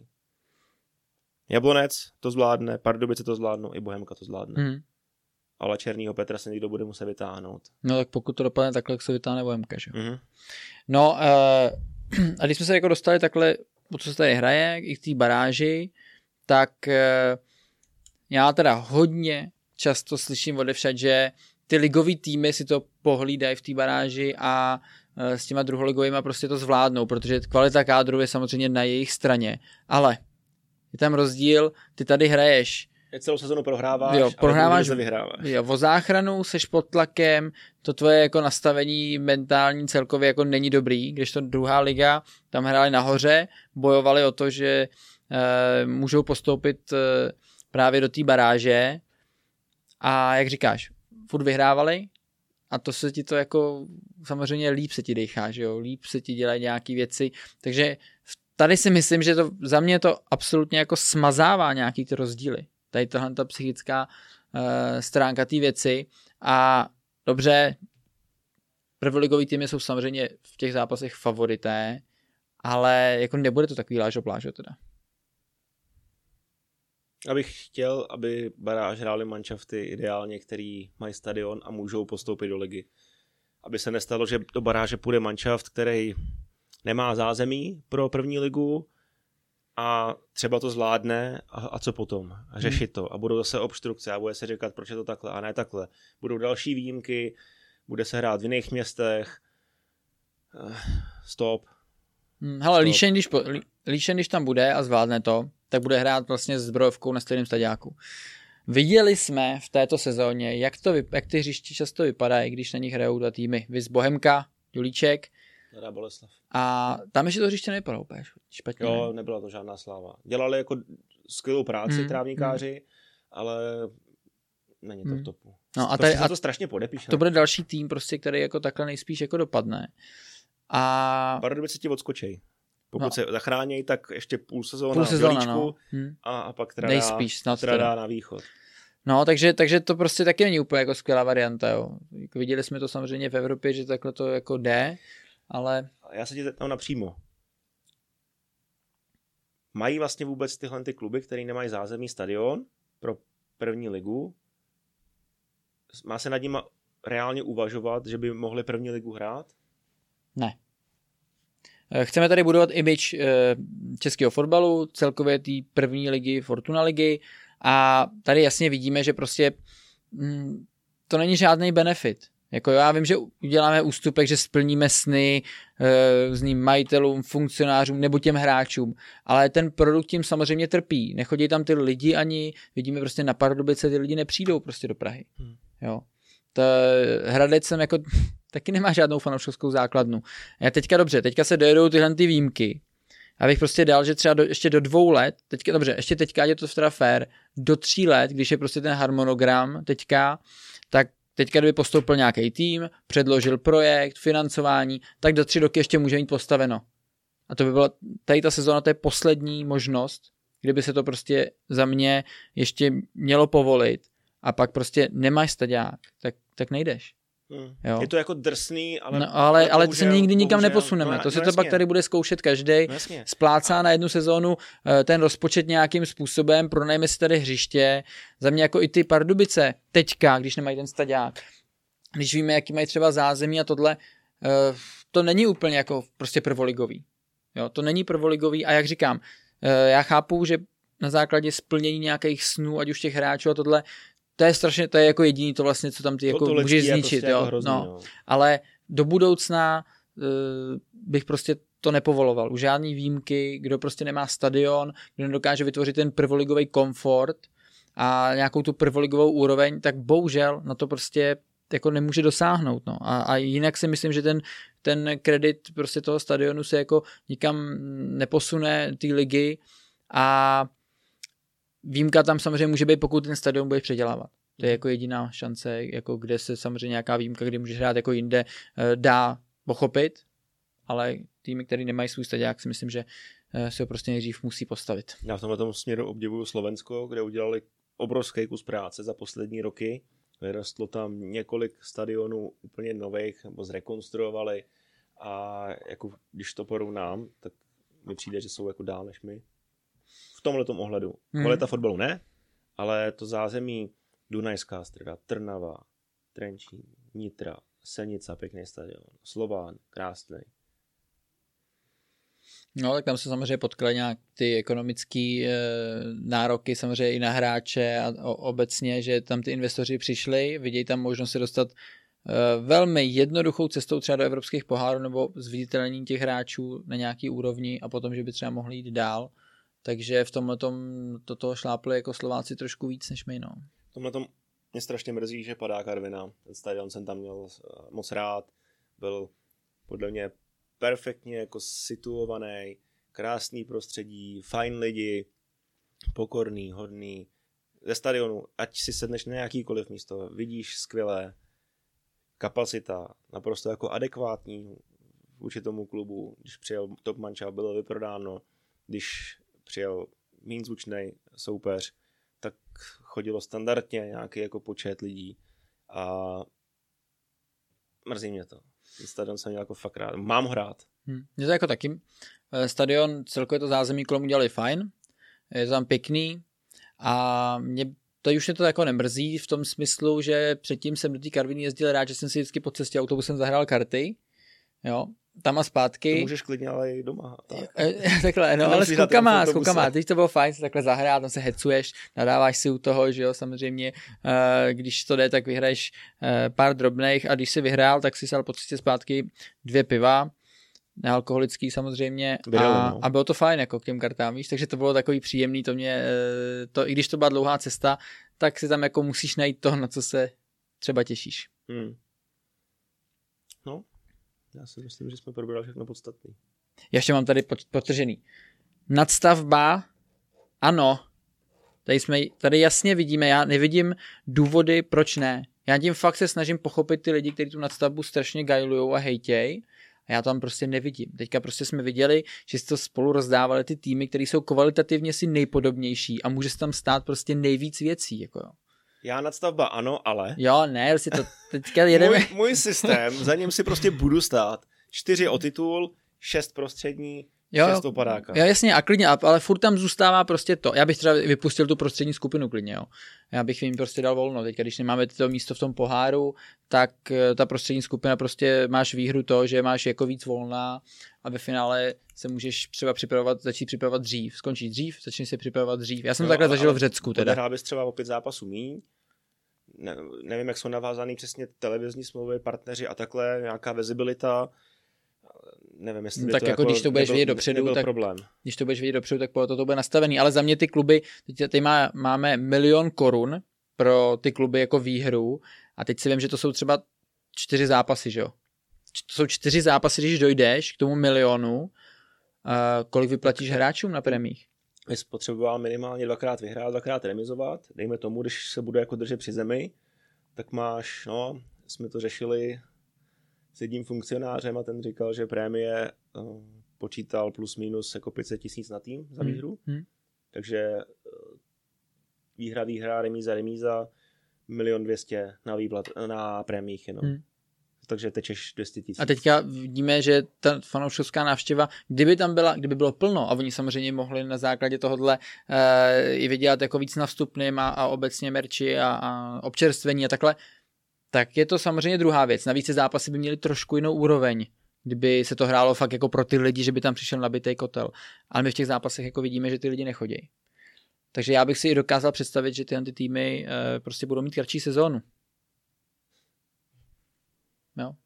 Jablonec to zvládne, Pardubice to zvládnou, i Bohemka to zvládne. Mm-hmm. Ale černýho Petra se někdo bude muset vytáhnout. No tak pokud to dopadne takhle, tak se vytáhne Bohemka, že? Mm-hmm. No uh, a když jsme se jako dostali takhle, o co se tady hraje, i k té baráži, tak uh, já teda hodně často slyším odevšad, že ty ligový týmy si to pohlídají v té baráži a uh, s těma druholigovýma prostě to zvládnou, protože kvalita kádru je samozřejmě na jejich straně. Ale je tam rozdíl, ty tady hraješ, celou sezonu prohráváš, jo, prohráváš, ale vyhráváš. Jo, o záchranu, seš pod tlakem, to tvoje jako nastavení mentální celkově jako není dobrý, když to druhá liga, tam hráli nahoře, bojovali o to, že e, můžou postoupit e, právě do té baráže a jak říkáš, furt vyhrávali a to se ti to jako samozřejmě líp se ti dechá, že jo, líp se ti dělají nějaký věci, takže tady si myslím, že to za mě to absolutně jako smazává nějaký ty rozdíly. Tady tohle ta psychická uh, stránka té věci a dobře, prvoligový týmy jsou samozřejmě v těch zápasech favorité, ale jako nebude to takový lážo plážo teda. Abych chtěl, aby baráž hráli manšafty ideálně, který mají stadion a můžou postoupit do ligy. Aby se nestalo, že do baráže půjde manšaft, který nemá zázemí pro první ligu, a třeba to zvládne a, a co potom? A řešit hmm. to. A budou zase obstrukce a bude se říkat, proč je to takhle a ne takhle. Budou další výjimky, bude se hrát v jiných městech. Stop. Hmm, hele, Stop. Líšen, když, líšen, když tam bude a zvládne to, tak bude hrát vlastně s zbrojovkou na stejném stadiáku. Viděli jsme v této sezóně, jak, to, jak ty hřiště často vypadají, když na nich hrajou dva týmy. Viz Bohemka, Julíček, Boleslav. A tam ještě to hřiště nevypadalo úplně špatně. Jo, ne? Nebyla to žádná sláva. Dělali jako skvělou práci mm, trávníkáři, mm. ale není to mm. v topu. No a tady, prostě a to strašně podepíš. To bude další tým, prostě, který jako takhle nejspíš jako dopadne. A Pardubice ti odskočí. Pokud no. se zachrání, tak ještě půl sezóna, půl sezóna no. a, a pak tradá, nejspíš, snad tradá na východ. No, takže, takže to prostě taky není úplně jako skvělá varianta. Jo. Viděli jsme to samozřejmě v Evropě, že takhle to jako jde. Ale já se ti zeptám napřímo. Mají vlastně vůbec tyhle ty kluby, které nemají zázemí stadion pro první ligu? Má se nad nimi reálně uvažovat, že by mohli první ligu hrát? Ne. Chceme tady budovat image českého fotbalu, celkově té první ligy, Fortuna ligy a tady jasně vidíme, že prostě to není žádný benefit. Jako já vím, že uděláme ústupek, že splníme sny e, s ním majitelům, funkcionářům nebo těm hráčům, ale ten produkt tím samozřejmě trpí. Nechodí tam ty lidi ani, vidíme prostě na Pardubice, ty lidi nepřijdou prostě do Prahy. Hmm. Jo. To, Hradec sem jako taky nemá žádnou fanouškovskou základnu. Já teďka dobře, teďka se dojedou tyhle ty výjimky, Já bych prostě dal, že třeba do, ještě do dvou let, teďka, dobře, ještě teďka je to teda fair, do tří let, když je prostě ten harmonogram teďka, tak teďka kdyby postoupil nějaký tým, předložil projekt, financování, tak do tři roky ještě může mít postaveno. A to by byla, tady ta sezóna, to je poslední možnost, kdyby se to prostě za mě ještě mělo povolit a pak prostě nemáš staďák, tak, tak nejdeš. Hmm. Jo. Je to jako drsný, ale... No, ale ale se nikdy nikam neposuneme. No, to se no, to pak tady bude zkoušet každej. No, splácá a... na jednu sezónu ten rozpočet nějakým způsobem, pronajme si tady hřiště. Za mě jako i ty Pardubice teďka, když nemají ten staďák. Když víme, jaký mají třeba zázemí a tohle, to není úplně jako prostě prvoligový. Jo, to není prvoligový a jak říkám, já chápu, že na základě splnění nějakých snů, ať už těch hráčů a tohle, to je strašně, to je jako jediný to vlastně, co tam ty jako můžeš zničit, prostě jo. Jako hrozný, no. Jo. Ale do budoucna uh, bych prostě to nepovoloval. Už žádný výjimky, kdo prostě nemá stadion, kdo nedokáže vytvořit ten prvoligový komfort a nějakou tu prvoligovou úroveň, tak bohužel na to prostě jako nemůže dosáhnout, no. A, a jinak si myslím, že ten, ten kredit prostě toho stadionu se jako nikam neposune ty ligy a výjimka tam samozřejmě může být, pokud ten stadion budeš předělávat. To je jako jediná šance, jako kde se samozřejmě nějaká výjimka, kdy můžeš hrát jako jinde, dá pochopit, ale týmy, který nemají svůj stadiák, si myslím, že se ho prostě nejdřív musí postavit. Já v tomhle směru obdivuju Slovensko, kde udělali obrovský kus práce za poslední roky. Vyrostlo tam několik stadionů úplně nových, nebo zrekonstruovali a jako, když to porovnám, tak mi přijde, že jsou jako dál než my. V tomhletom ohledu. Kvalita hmm. fotbalu ne, ale to zázemí Dunajská Streda, Trnava, Trenčín, Nitra, Senica, pěkný stadion, Slován, krásný. No tak tam se samozřejmě potkaly nějak ty ekonomické e, nároky samozřejmě i na hráče a o, obecně, že tam ty investoři přišli, vidějí tam možnost se dostat e, velmi jednoduchou cestou třeba do evropských pohárů nebo zviditelnění těch hráčů na nějaký úrovni a potom, že by třeba mohli jít dál. Takže v tomhletom do toho šlápli jako Slováci trošku víc než my, no. V tomhletom mě strašně mrzí, že padá Karviná. Ten stadion jsem tam měl moc rád. Byl podle mě perfektně jako situovaný, krásný prostředí, fajn lidi, pokorný, hodný. Ze stadionu, ať si sedneš na jakýkoliv místo, vidíš skvělé, kapacita naprosto jako adekvátní vůči tomu klubu. Když přijel Top Manča, bylo vyprodáno. Když přijel méně zvučnej soupeř, tak chodilo standardně nějaký jako počet lidí a mrzí mě to. Stadion jsem měl jako fakt rád. Mám ho rád. Hmm. Je to jako taky. Stadion, celkově to zázemí kolem udělali fajn, je to tam pěkný a mě to už mě to jako nemrzí v tom smyslu, že předtím jsem do té Karviní jezdil rád, že jsem si vždycky po cestě autobusem zahrál karty, jo, tam a zpátky. To můžeš klidně, ale i doma. Tak. Takhle, no, ale s klukama, s klukama. Teď to bylo fajn, se takhle zahrát, tam se hecuješ, nadáváš si u toho, že jo, samozřejmě, když to jde, tak vyhraješ pár drobných a když si vyhrál, tak si sal po cestě zpátky dvě piva, nealkoholický samozřejmě bylo, a, no. a bylo to fajn jako k těm kartám, víš, takže to bylo takový příjemný, to mě, to, i když to byla dlouhá cesta, tak si tam jako musíš najít to, na co se třeba těšíš. Hmm. No. Já si myslím, že jsme probrali všechno podstatný. Já ještě mám tady podtržený. Nadstavba, ano. Tady, jsme, tady jasně vidíme, já nevidím důvody, proč ne. Já tím fakt se snažím pochopit ty lidi, kteří tu nadstavbu strašně gajlujou a hejtěj. A já tam prostě nevidím. Teďka prostě jsme viděli, že si to spolu rozdávali ty týmy, které jsou kvalitativně si nejpodobnější a může se tam stát prostě nejvíc věcí, jako jo. Já nadstavba ano, ale... Jo, ne, si to teďka jedeme... můj, můj systém, za něm si prostě budu stát. Čtyři o titul, šest prostřední, jo, šest opadáka. Jo, jasně, a klidně, ale furt tam zůstává prostě to. Já bych třeba vypustil tu prostřední skupinu klidně, jo. Já bych jim prostě dal volno. Teďka, když nemáme to místo v tom poháru, tak ta prostřední skupina prostě máš výhru to, že máš jako víc volna a ve finále se můžeš třeba připravovat, začít připravovat dřív. Skončí dřív, začni se připravovat dřív. Já jsem no, takhle ale, zažil ale v Řecku teda. Hrál bys třeba o pět zápasů míň. Ne, nevím, jak jsou navázaný přesně televizní smlouvy, partneři a takhle, nějaká visibilita. Nevím, jestli no, tak to jako, jako když to budeš nebyl, vědět dopředu, tak problém. Když to budeš vědět dopředu, tak to bude nastavený, ale za mě ty kluby, teď, teď má, máme milion korun pro ty kluby jako výhru a teď si vím, že to jsou třeba čtyři zápasy, že jo? To jsou čtyři zápasy, když dojdeš k tomu milionu A kolik vyplatíš hráčům na prémích? My spotřeboval minimálně dvakrát vyhrát, dvakrát remizovat. Dejme tomu, když se bude jako držet při zemi, tak máš, no, jsme to řešili s jedním funkcionářem a ten říkal, že prémie uh, počítal plus minus jako pět set tisíc na tým za výhru. Hmm. Takže uh, výhra, výhra, remíza, remíza, milion dvěstě na výplat, na prémích jenom. Hmm. Takže tečeš dvě stě tisíc. A teďka vidíme, že ta fanouškovská návštěva, kdyby tam byla, kdyby bylo plno, a oni samozřejmě mohli na základě tohohle e, i vydělat jako víc na vstupným a, a obecně merči a, a občerstvení a takhle, tak je to samozřejmě druhá věc. Navíc ty zápasy by měly trošku jinou úroveň, kdyby se to hrálo fakt jako pro ty lidi, že by tam přišel nabitej kotel. Ale my v těch zápasech jako vidíme, že ty lidi nechodí. Takže já bych si i dokázal představit, že tyhle ty týmy e, prostě budou mít kratší sezónu. No.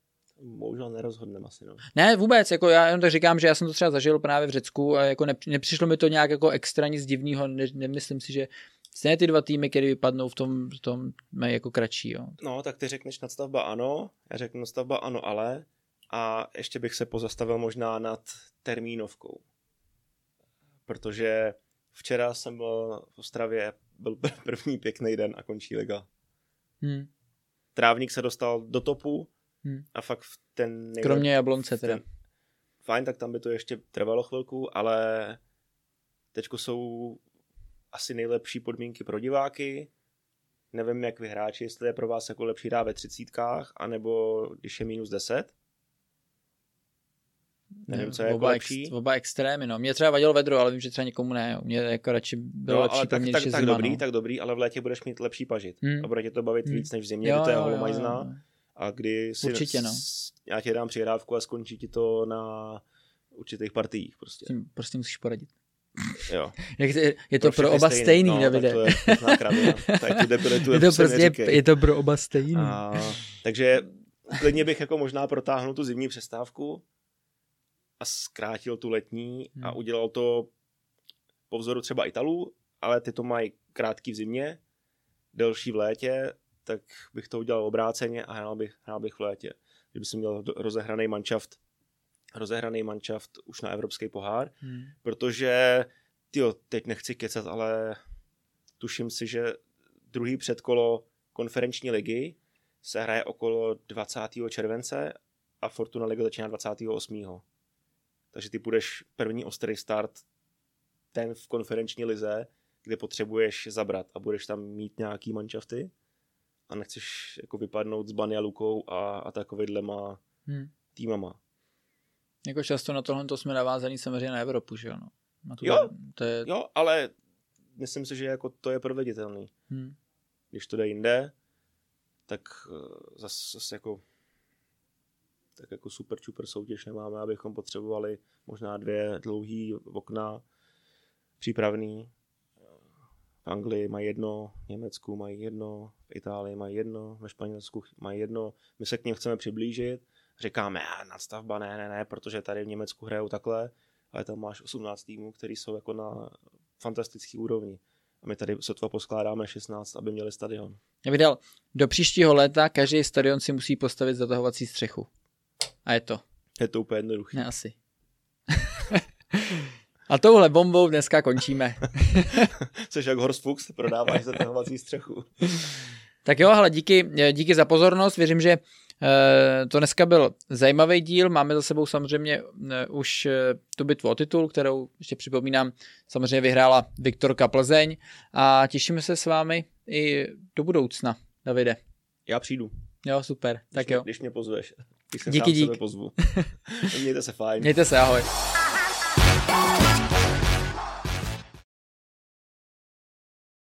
Bohužel nerozhodneme asi. No. Ne, vůbec, jako já jenom tak říkám, že já jsem to třeba zažil právě v Řecku a jako nepřišlo mi to nějak jako extra nic divného, ne, nemyslím si, že stejně ty dva týmy, které vypadnou v tom, v tom mají jako kratší. Jo. No, tak ty řekneš nadstavba ano, já řeknu nadstavba ano, ale a ještě bych se pozastavil možná nad termínovkou. Protože včera jsem byl v Ostravě, byl první pěkný den a končí liga. Hmm. Trávník se dostal do topu. Hmm. A fakt v ten... Nejlepší, kromě Jablonce teda. Ten, fajn, tak tam by to ještě trvalo chvilku, ale teďko jsou asi nejlepší podmínky pro diváky. Nevím, jak vy hráči, jestli je pro vás jako lepší dá ve třicítkách, anebo když je minus deset. Nevím, co je oba jako ex, lepší. Oba extrémy, no. Mě třeba vadilo vedro, ale vím, že třeba někomu ne. Mě jako radši bylo no, lepší pamět, tak, tak, tak dobrý, no. Tak dobrý, ale v létě budeš mít lepší pažit. Hmm. A bude tě to bavit hmm. víc než v zimě, jo, kdy to je holomajzná. A kdy si určitě, no. Já ti dám přihrávku a skončí ti to na určitých partiích. Prostě, prostě musíš poradit. Jo. je, je to pro, pro oba stejný, stejný no, Davide. To je, to je to prostě, je to pro oba stejný. A, takže klidně bych jako možná protáhnul tu zimní přestávku a zkrátil tu letní hmm. a udělal to po vzoru třeba Italů, ale ty to mají krátký v zimě, delší v létě, tak bych to udělal obráceně a hrál bych, hrál bych v létě. Kdyby jsem měl rozehraný manšaft, rozehraný manšaft už na evropský pohár, hmm. protože, tyjo, teď nechci kecat, ale tuším si, že druhý předkolo konferenční ligy se hraje okolo dvacátého července a Fortuna Liga začíná dvacátého osmého Takže ty půjdeš první ostrý start ten v konferenční lize, kde potřebuješ zabrat a budeš tam mít nějaký manšafty a nechceš jako vypadnout s Bany a Lukou a, a takovýhlema hmm. týmama. Jako často na tohle to jsme navázaní samozřejmě na Evropu, že jo? No. Na tu, jo, to je... jo, ale myslím si, že jako to je proveditelný. Hmm. Když to jde jinde, tak zase zas jako, tak jako super čuper soutěž nemáme, abychom potřebovali možná dvě dlouhý okna přípravný. V Anglii mají jedno, v Německu mají jedno, v Itálii mají jedno, ve Španělsku mají jedno. My se k něm chceme přiblížit. Říkáme, nadstavba ne, ne, ne, protože tady v Německu hrajou takhle, ale tam máš osmnáct týmů, který jsou jako na fantastický úrovni. A my tady sotva poskládáme šestnáct, aby měli stadion. Já bych dal, do příštího léta každý stadion si musí postavit zatahovací střechu. A je to. Je to úplně jednoduché. Ne, asi. A touhle bombou dneska končíme. Jseš jak Horst Fuchs, prodáváš zatahovací střechu. Tak jo, hele, díky, díky za pozornost. Věřím, že to dneska byl zajímavý díl. Máme za sebou samozřejmě už tu bitvu o titul, kterou ještě připomínám, samozřejmě vyhrála Viktorka Plzeň. A těšíme se s vámi i do budoucna, Davide. Já přijdu. Jo, super. Když tak mě, jo. Když mě pozveš. Když se díky, sám díky. Sebe pozvu. Mějte se fajn. Mějte se, ahoj.